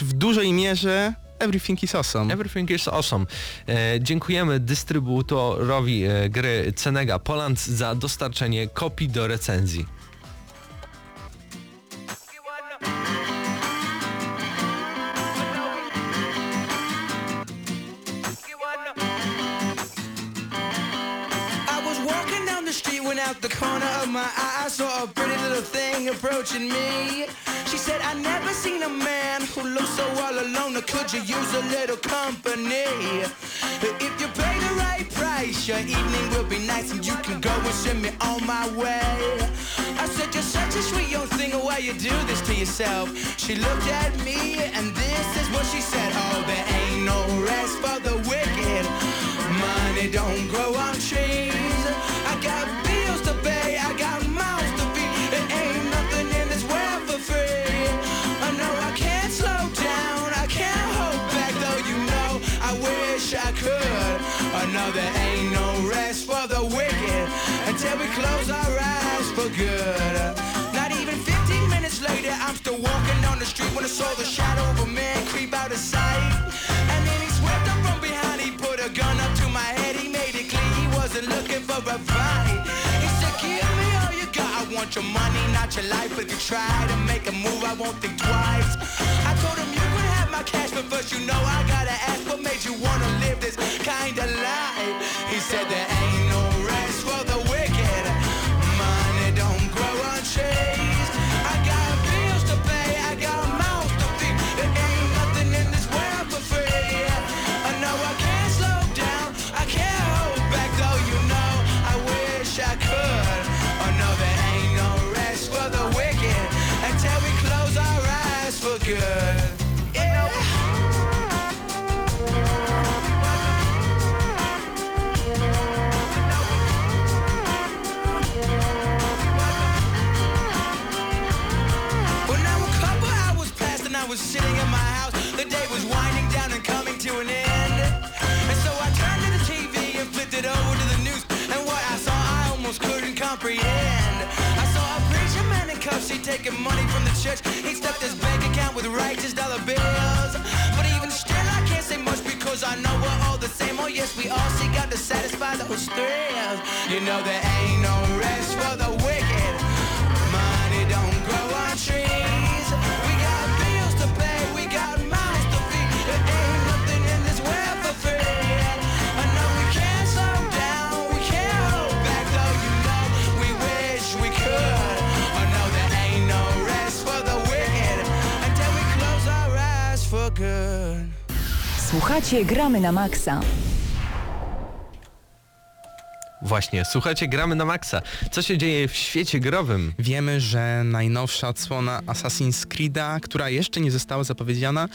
w dużej mierze Everything is Awesome. Everything is Awesome. E, dziękujemy dystrybutorowi e, gry Cenega Poland za dostarczenie kopii do recenzji. The corner of my eye, I saw a pretty little thing approaching me. She said, I never seen a man who looks so all alone. Could you use a little company? If you pay the right price, your evening will be nice and you can go and send me on my way. I said, you're such a sweet young thing, why you do this to yourself? She looked at me and this is what she said. Oh, there ain't no rest for the wicked. Money don't grow on trees. I got bills to pay, I got mouths to feed. It ain't nothing in this world for free. I know I can't slow down, I can't hold back, though you know I wish I could. I know there ain't no rest for the wicked until we close our eyes for good. Not even fifteen minutes later, I'm still walking on the street when I saw the shadow of a man creep out of sight. And then he swept up from behind, he put a gun up to my head, he made it clear he wasn't looking for a fight. He said, give me all you got, I want your money, not your life. If you try to make a move, I won't think twice. I told him you could have my cash, but first you know I gotta ask, what made you wanna live this kind of life? He said there ain't no rest for the wicked. Money don't grow on trees. I got bills to pay. taking money from the church. He stuffed his bank account with righteous dollar bills. But even still, I can't say much because I know we're all the same. Oh yes, we all seek out to satisfy those thrills. You know there ain't no rest for the wicked. Money don't grow on trees. We got bills to pay, we got mouths to feed. There ain't nothing in this world for free. I know we can't slow down, we can't hold back. Though you know we wish we could. I know there ain't no rest for the wicked until we close our eyes for good. Słuchacie, gramy na maksa. Właśnie, słuchajcie, gramy na maksa. Co się dzieje w świecie growym? Wiemy, że najnowsza odsłona Assassin's Creed'a, która jeszcze nie została zapowiedziana,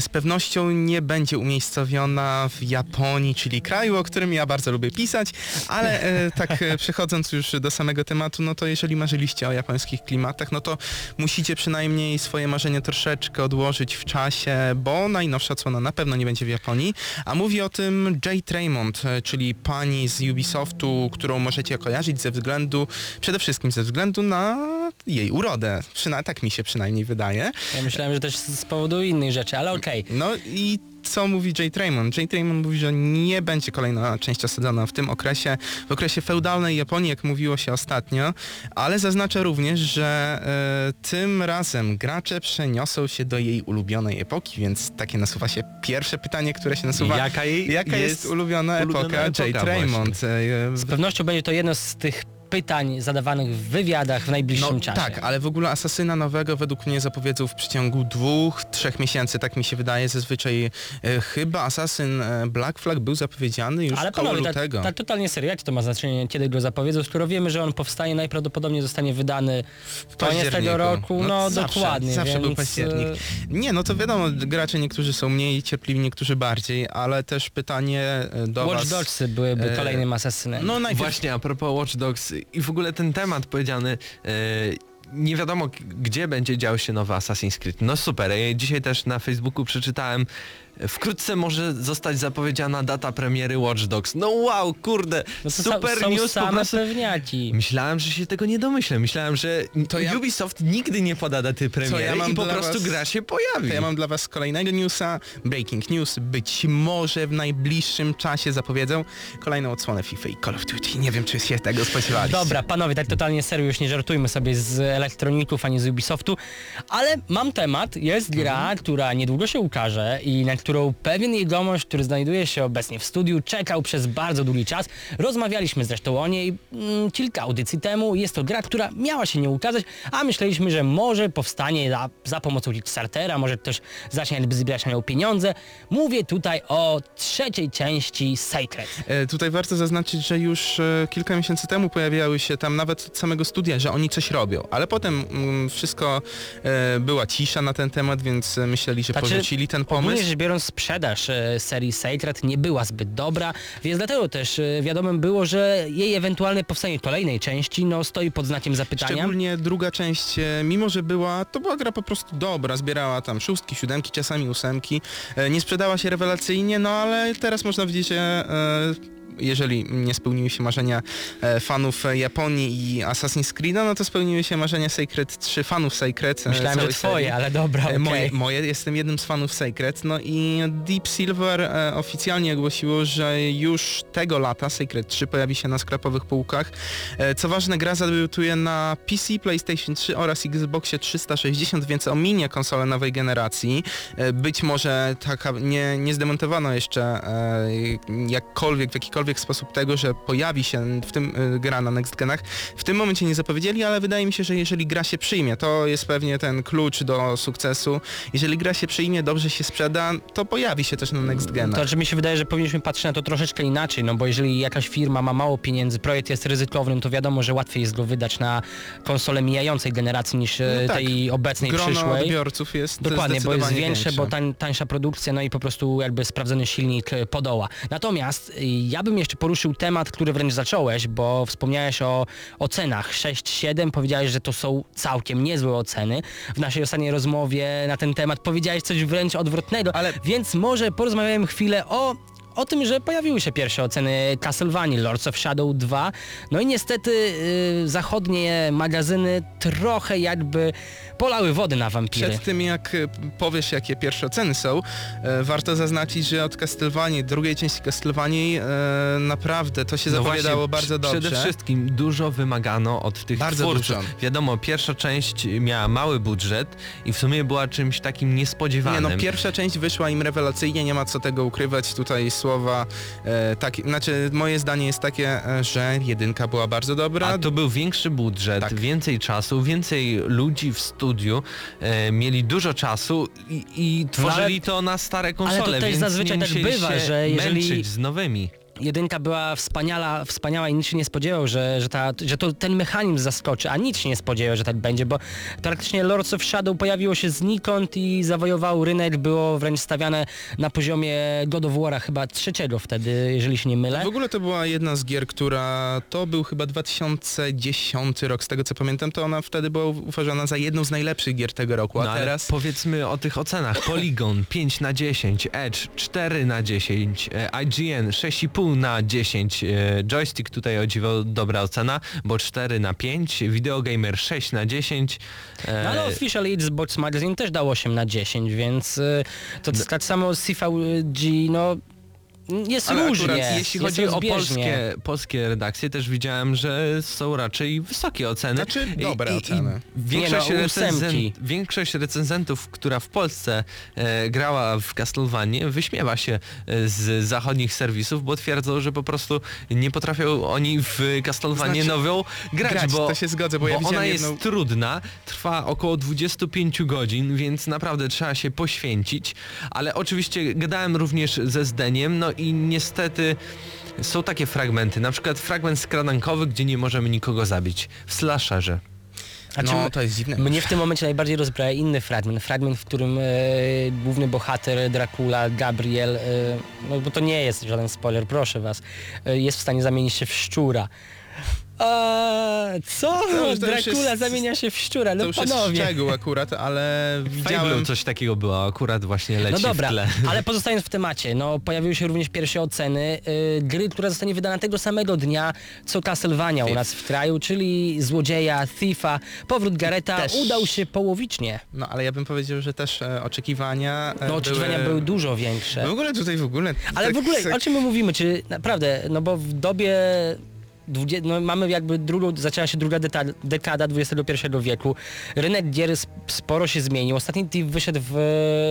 z pewnością nie będzie umiejscowiona w Japonii, czyli kraju, o którym ja bardzo lubię pisać, ale tak przechodząc już do samego tematu, no to jeżeli marzyliście o japońskich klimatach, no to musicie przynajmniej swoje marzenie troszeczkę odłożyć w czasie, bo najnowsza odsłona na pewno nie będzie w Japonii, a mówi o tym Jade Raymond, czyli pani z Ubisoftu, którą możecie kojarzyć ze względu, przede wszystkim ze względu na jej urodę. Przyna- tak mi się przynajmniej wydaje. Ja myślałem, że też z powodu innych rzeczy, ale okej. Okay. No i co mówi Jade Raymond? Jade Raymond mówi, że nie będzie kolejna część osadzona w tym okresie, w okresie feudalnej Japonii, jak mówiło się ostatnio, ale zaznaczę również, że y, tym razem gracze przeniosą się do jej ulubionej epoki, więc takie nasuwa się pierwsze pytanie, które się nasuwa. Jaka, jej jaka jest, jest ulubiona, ulubiona epoka, epoka Jade Raymond? Właśnie. Z pewnością będzie to jedno z tych pytań zadawanych w wywiadach w najbliższym no, czasie. Tak, ale w ogóle Asasyna nowego według mnie zapowiedzą w przeciągu dwóch, trzech miesięcy, tak mi się wydaje zazwyczaj. E, chyba Assassin Black Flag był zapowiedziany już ale koło panowie, lutego. Ale tak totalnie serio, jakie to ma znaczenie, kiedy go zapowiedzą, skoro wiemy, że on powstanie, najprawdopodobniej zostanie wydany w koniec tego roku. No, no zawsze, dokładnie. Zawsze więc... był październik. Nie, no to wiadomo, gracze niektórzy są mniej cierpliwi, niektórzy bardziej, ale też pytanie do Watch was... Watch Dogsy byłyby e... kolejnym Assassinem. No najpierw... Właśnie, a propos Watch Dogs, i w ogóle ten temat powiedziany, yy, nie wiadomo gdzie będzie działo się nowy Assassin's Creed. No super, ja dzisiaj też na Facebooku przeczytałem, wkrótce może zostać zapowiedziana data premiery Watch Dogs. No wow, kurde, no super są, są news po prostu. Myślałem, że się tego nie domyślę. Myślałem, że to ja... Ubisoft nigdy nie poda daty premiery ja mam i po prostu was... gra się pojawi. To ja mam dla was kolejnego newsa, breaking news. Być może w najbliższym czasie zapowiedzą kolejną odsłonę FIFA i Call of Duty. Nie wiem, czy się tego spodziewaliście. Dobra, panowie, tak totalnie serio, już nie żartujmy sobie z elektroników, ani z Ubisoftu, ale mam temat, jest gra, mhm. która niedługo się ukaże i na którą pewien jegomość, który znajduje się obecnie w studiu, czekał przez bardzo długi czas. Rozmawialiśmy zresztą o niej mm, kilka audycji temu. Jest to gra, która miała się nie ukazać, a myśleliśmy, że może powstanie za, za pomocą Kickstartera, może też zacznie zbierać na nią pieniądze. Mówię tutaj o trzeciej części Sacred. E, tutaj warto zaznaczyć, że już e, kilka miesięcy temu pojawiały się tam nawet od samego studia, że oni coś robią, ale potem m, wszystko e, była cisza na ten temat, więc myśleli, że znaczy, porzucili ten pomysł. Sprzedaż serii Sacred nie była zbyt dobra, więc dlatego też wiadomym było, że jej ewentualne powstanie kolejnej części no, stoi pod znakiem zapytania. Szczególnie druga część, mimo że była, to była gra po prostu dobra, zbierała tam szóstki, siódemki, czasami ósemki, nie sprzedała się rewelacyjnie, no ale teraz można powiedzieć, że jeżeli nie spełniły się marzenia e, fanów Japonii i Assassin's Creed'a, no to spełniły się marzenia Sacred trzy, fanów Sacred. Myślałem, że twoje, serii. Ale dobra, okay. e, moje, moje, jestem jednym z fanów Sacred. No i Deep Silver e, oficjalnie ogłosiło, że już tego lata Sacred trzy pojawi się na sklepowych półkach. E, co ważne, gra zadebiutuje na P C, PlayStation trzy oraz Xboxie trzysta sześćdziesiąt, więc ominie konsolę nowej generacji. E, być może taka nie, nie zdemontowano jeszcze e, jakkolwiek, w jakikolwiek w sposób tego, że pojawi się w tym y, gra na Next Genach. W tym momencie nie zapowiedzieli, ale wydaje mi się, że jeżeli gra się przyjmie, to jest pewnie ten klucz do sukcesu. Jeżeli gra się przyjmie, dobrze się sprzeda, to pojawi się też na Next Genach. To, że mi się wydaje, że powinniśmy patrzeć na to troszeczkę inaczej, no bo jeżeli jakaś firma ma mało pieniędzy, projekt jest ryzykowny, to wiadomo, że łatwiej jest go wydać na konsolę mijającej generacji niż no tak. tej obecnej, Grono przyszłej. Odbiorców jest dokładnie, bo jest większe, większe. bo tań, tańsza produkcja, no i po prostu jakby sprawdzony silnik podoła. Natomiast ja bym jeszcze poruszył temat, który wręcz zacząłeś, bo wspomniałeś o ocenach sześć siedem, powiedziałeś, że to są całkiem niezłe oceny. W naszej ostatniej rozmowie na ten temat powiedziałeś coś wręcz odwrotnego, ale... więc może porozmawiajmy chwilę o o tym, że pojawiły się pierwsze oceny Castlevanii, Lords of Shadow dwa, no i niestety yy, zachodnie magazyny trochę jakby polały wody na wampiry. Przed tym jak powiesz, jakie pierwsze oceny są, yy, warto zaznaczyć, że od Castlevanii, drugiej części Castlevanii yy, naprawdę to się no zapowiadało właśnie, bardzo dobrze. Przede wszystkim dużo wymagano od tych bardzo twórców. Dużo. Wiadomo, pierwsza część miała mały budżet i w sumie była czymś takim niespodziewanym. Nie, no pierwsza część wyszła im rewelacyjnie, nie ma co tego ukrywać, tutaj słowa, e, tak, znaczy moje zdanie jest takie, że jedynka była bardzo dobra. A to był większy budżet, tak. Więcej czasu, więcej ludzi w studiu, e, mieli dużo czasu i, i tworzyli ale, to na stare konsole, ale to też więc zazwyczaj nie musieli tak bywa, się że jeżeli... męczyć z nowymi. Jedynka była wspaniała, wspaniała i nikt się nie spodziewał, że, że, ta, że to ten mechanizm zaskoczy, a nikt się nie spodziewał, że tak będzie, bo praktycznie Lords of Shadow pojawiło się znikąd i zawojował rynek, było wręcz stawiane na poziomie God of War'a chyba trzeciego wtedy, jeżeli się nie mylę. W ogóle to była jedna z gier, która to był chyba dwa tysiące dziesiąty rok, z tego co pamiętam, to ona wtedy była uważana za jedną z najlepszych gier tego roku, a no, teraz... Powiedzmy o tych ocenach. Polygon pięć na dziesięć, Edge cztery na dziesięć, I G N sześć i pół na dziesięć, Joystick tutaj o dziwo dobra ocena, bo cztery na pięć, Videogamer sześć na dziesięć. No ale Official Xbox Magazine też dał osiem na dziesięć, więc to tak samo z C V G, no jest ale różnie. Akurat, jeśli chodzi jest o polskie, polskie redakcje, też widziałem, że są raczej wysokie oceny. Znaczy dobre I, oceny. I, i większość, no, recenzent, większość recenzentów, która w Polsce e, grała w Castlevanię, wyśmiewa się z zachodnich serwisów, bo twierdzą, że po prostu nie potrafią oni w Castlevanię znaczy, nową grać, grać, bo, to się zgodzę, bo, bo ja ona jedną... jest trudna, trwa około dwadzieścia pięć godzin, więc naprawdę trzeba się poświęcić, ale oczywiście gadałem również ze zdeniem, no i niestety są takie fragmenty, na przykład fragment skradankowy, gdzie nie możemy nikogo zabić, w slasherze. Znaczy, no, to jest dziwne. Mnie w tym momencie najbardziej rozbraja inny fragment, fragment, w którym e, główny bohater Dracula, Gabriel, e, no bo to nie jest żaden spoiler, proszę was, e, jest w stanie zamienić się w szczura. A, co? No, Dracula jest, zamienia się w szczura, no to panowie. To już jest szczegół akurat, ale widziałem... Fable coś takiego było, akurat właśnie leci no dobra, w tle. Ale pozostając w temacie, no pojawiły się również pierwsze oceny yy, gry, która zostanie wydana tego samego dnia, co Castlevania u nas w kraju, czyli Złodzieja, Thiefa, Powrót Gareta też udał się połowicznie. No ale ja bym powiedział, że też e, oczekiwania... E, no oczekiwania były... były dużo więkse. No, w ogóle tutaj w ogóle... Ale tak, w ogóle, tak... o czym my mówimy, czy naprawdę, no bo w dobie... Dwudzie- no, mamy jakby drugą, zaczęła się druga deta- dekada dwudziestego pierwszego wieku. Rynek gier sporo się zmienił. Ostatni Thief wyszedł w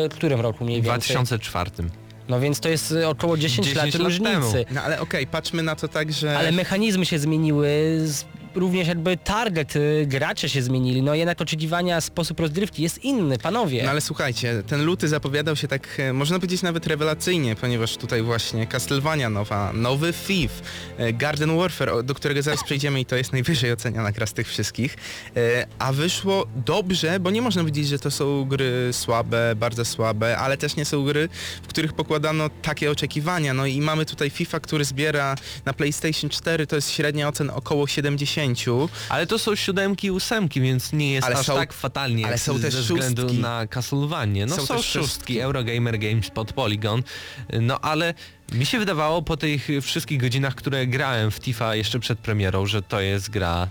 e, którym roku mniej więcej? dwa tysiące czwartym. No więc to jest około dziesięć lat różnicy. No ale okej, okay, patrzmy na to tak, że... Ale mechanizmy się zmieniły, z... również jakby target y, gracze się zmienili, no jednak oczekiwania, sposób rozgrywki jest inny, panowie. No ale słuchajcie, ten luty zapowiadał się tak, e, można powiedzieć nawet rewelacyjnie, ponieważ tutaj właśnie Castlevania nowa, nowy Thief, e, Garden Warfare, do którego zaraz przejdziemy i to jest najwyżej oceniana gra z tych wszystkich, e, a wyszło dobrze, bo nie można powiedzieć, że to są gry słabe, bardzo słabe, ale też nie są gry, w których pokładano takie oczekiwania, no i mamy tutaj FIFA, który zbiera na PlayStation cztery, to jest średnia ocen około siedemdziesiąt. Ale to są siódemki i ósemki, więc nie jest ale aż są, tak fatalnie, ale są ze też względu szóstki. Na Castlevanię. No są, są szóstki, szóstki. Eurogamer Games pod Polygon, no ale mi się wydawało po tych wszystkich godzinach, które grałem w Tifa jeszcze przed premierą, że to jest gra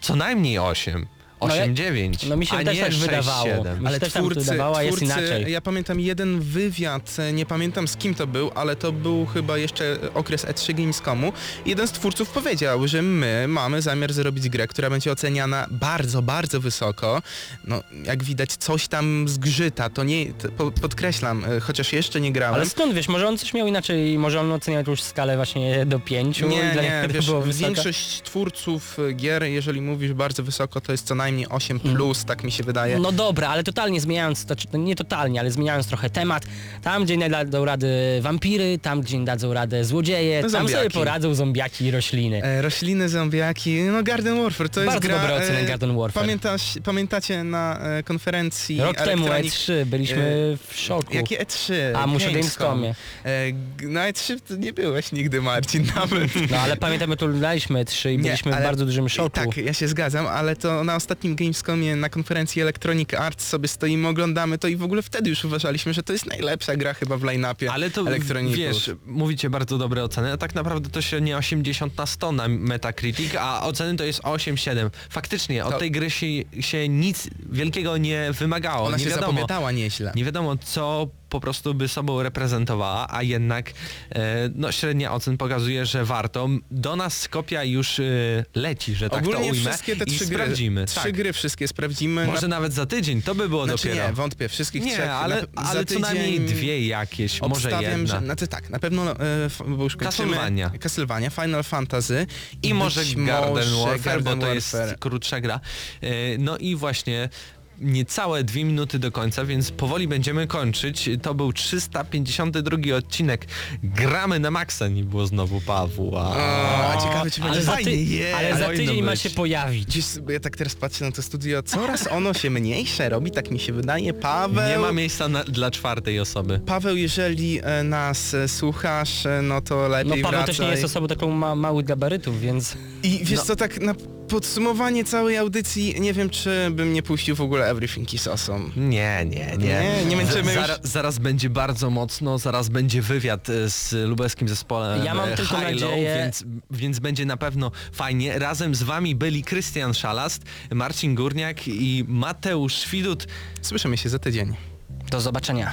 co najmniej osiem. osiem dziewięć, no, no, a nie tak sześć siedem. Ale twórcy, wydawała, twórcy, jest inaczej. Ja pamiętam jeden wywiad, nie pamiętam z kim to był, ale to był chyba jeszcze okres E trzy Gamescomu. Jeden z twórców powiedział, że my mamy zamiar zrobić grę, która będzie oceniana bardzo, bardzo wysoko. No, jak widać, coś tam zgrzyta, to nie, to podkreślam, chociaż jeszcze nie grałem. Ale skąd wiesz, może on coś miał inaczej, może on oceniał już skalę właśnie do pięciu. Nie, i dla nie, wiesz, było większość twórców gier, jeżeli mówisz bardzo wysoko, to jest co najmniej osiem plus, tak mi się wydaje. No dobra, ale totalnie zmieniając, to, no nie totalnie, ale zmieniając trochę temat, tam gdzie nie dadzą rady wampiry, tam gdzie nie dadzą rady złodzieje, no, tam sobie poradzą zombiaki i rośliny. E, rośliny, zombiaki, no Garden Warfare, to bardzo jest gra... Bardzo dobra ocena Garden Warfare. Pamiętasz, pamiętacie na e, konferencji... Rok temu E trzy, byliśmy e, w szoku. Jakie E trzy? A, muszę Gamescomie. E, na E trzy to nie byłeś nigdy, Marcin, nawet. No ale pamiętamy, tu oglądaliśmy E trzy i nie, byliśmy w bardzo dużym szoku. Tak, ja się zgadzam, ale to na ostatnim ostatnim Gamescomie na konferencji Electronic Arts sobie stoimy, oglądamy to i w ogóle wtedy już uważaliśmy, że to jest najlepsza gra chyba w line-upie. Ale to elektroników. Wiesz, mówicie bardzo dobre oceny, a tak naprawdę to średnie osiemdziesiąt na sto na Metacritic, a oceny to jest osiem siedem. Faktycznie od to... tej gry się, się nic wielkiego nie wymagało. Ona nie się wiadomo, zapowiadała nieźle. Nie wiadomo co po prostu by sobą reprezentowała, a jednak e, no, średnia ocen pokazuje, że warto. Do nas kopia już e, leci, że tak ogólnie to ujmę wszystkie te i trzy sprawdzimy. Gry, tak. Trzy gry wszystkie sprawdzimy. Może na... nawet za tydzień, to by było znaczy, dopiero. Nie, wątpię, wszystkich nie, trzech. Ale, na... ale za tydzień co najmniej dwie jakieś, może jedna. Że, znaczy tak, na pewno, e, bo już kończymy. Castlevania. Castlevania, Final Fantasy i, i może Garden Warfare, bo to jest krótsza gra. E, no i właśnie niecałe dwie minuty do końca, więc powoli będziemy kończyć. To był trzysta pięćdziesiąty drugi odcinek. Gramy na maksa, nie było znowu Pawła. A ciekawe ci będzie za tydzień. Ale za tydzień ma się pojawić. Ja tak teraz patrzę na to studio, coraz ono się mniejsze robi, tak mi się wydaje. Paweł... Nie ma miejsca na, dla czwartej osoby. Paweł, jeżeli nas słuchasz, no to lepiej wracaj. No Paweł wracaj. Też nie jest osobą taką ma, małych gabarytów, więc... I wiesz no. co, tak na podsumowanie całej audycji, nie wiem czy bym nie puścił w ogóle Everything is Awesome. Nie, nie, nie. Nie, nie męczymy już. Zara, zaraz będzie bardzo mocno, zaraz będzie wywiad z lubelskim zespołem ja mam High tylko Low, nadzieję... więc, więc będzie na pewno fajnie. Razem z wami byli Krystian Szalast, Marcin Górniak i Mateusz Fidut. Słyszymy się za tydzień. Do zobaczenia.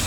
W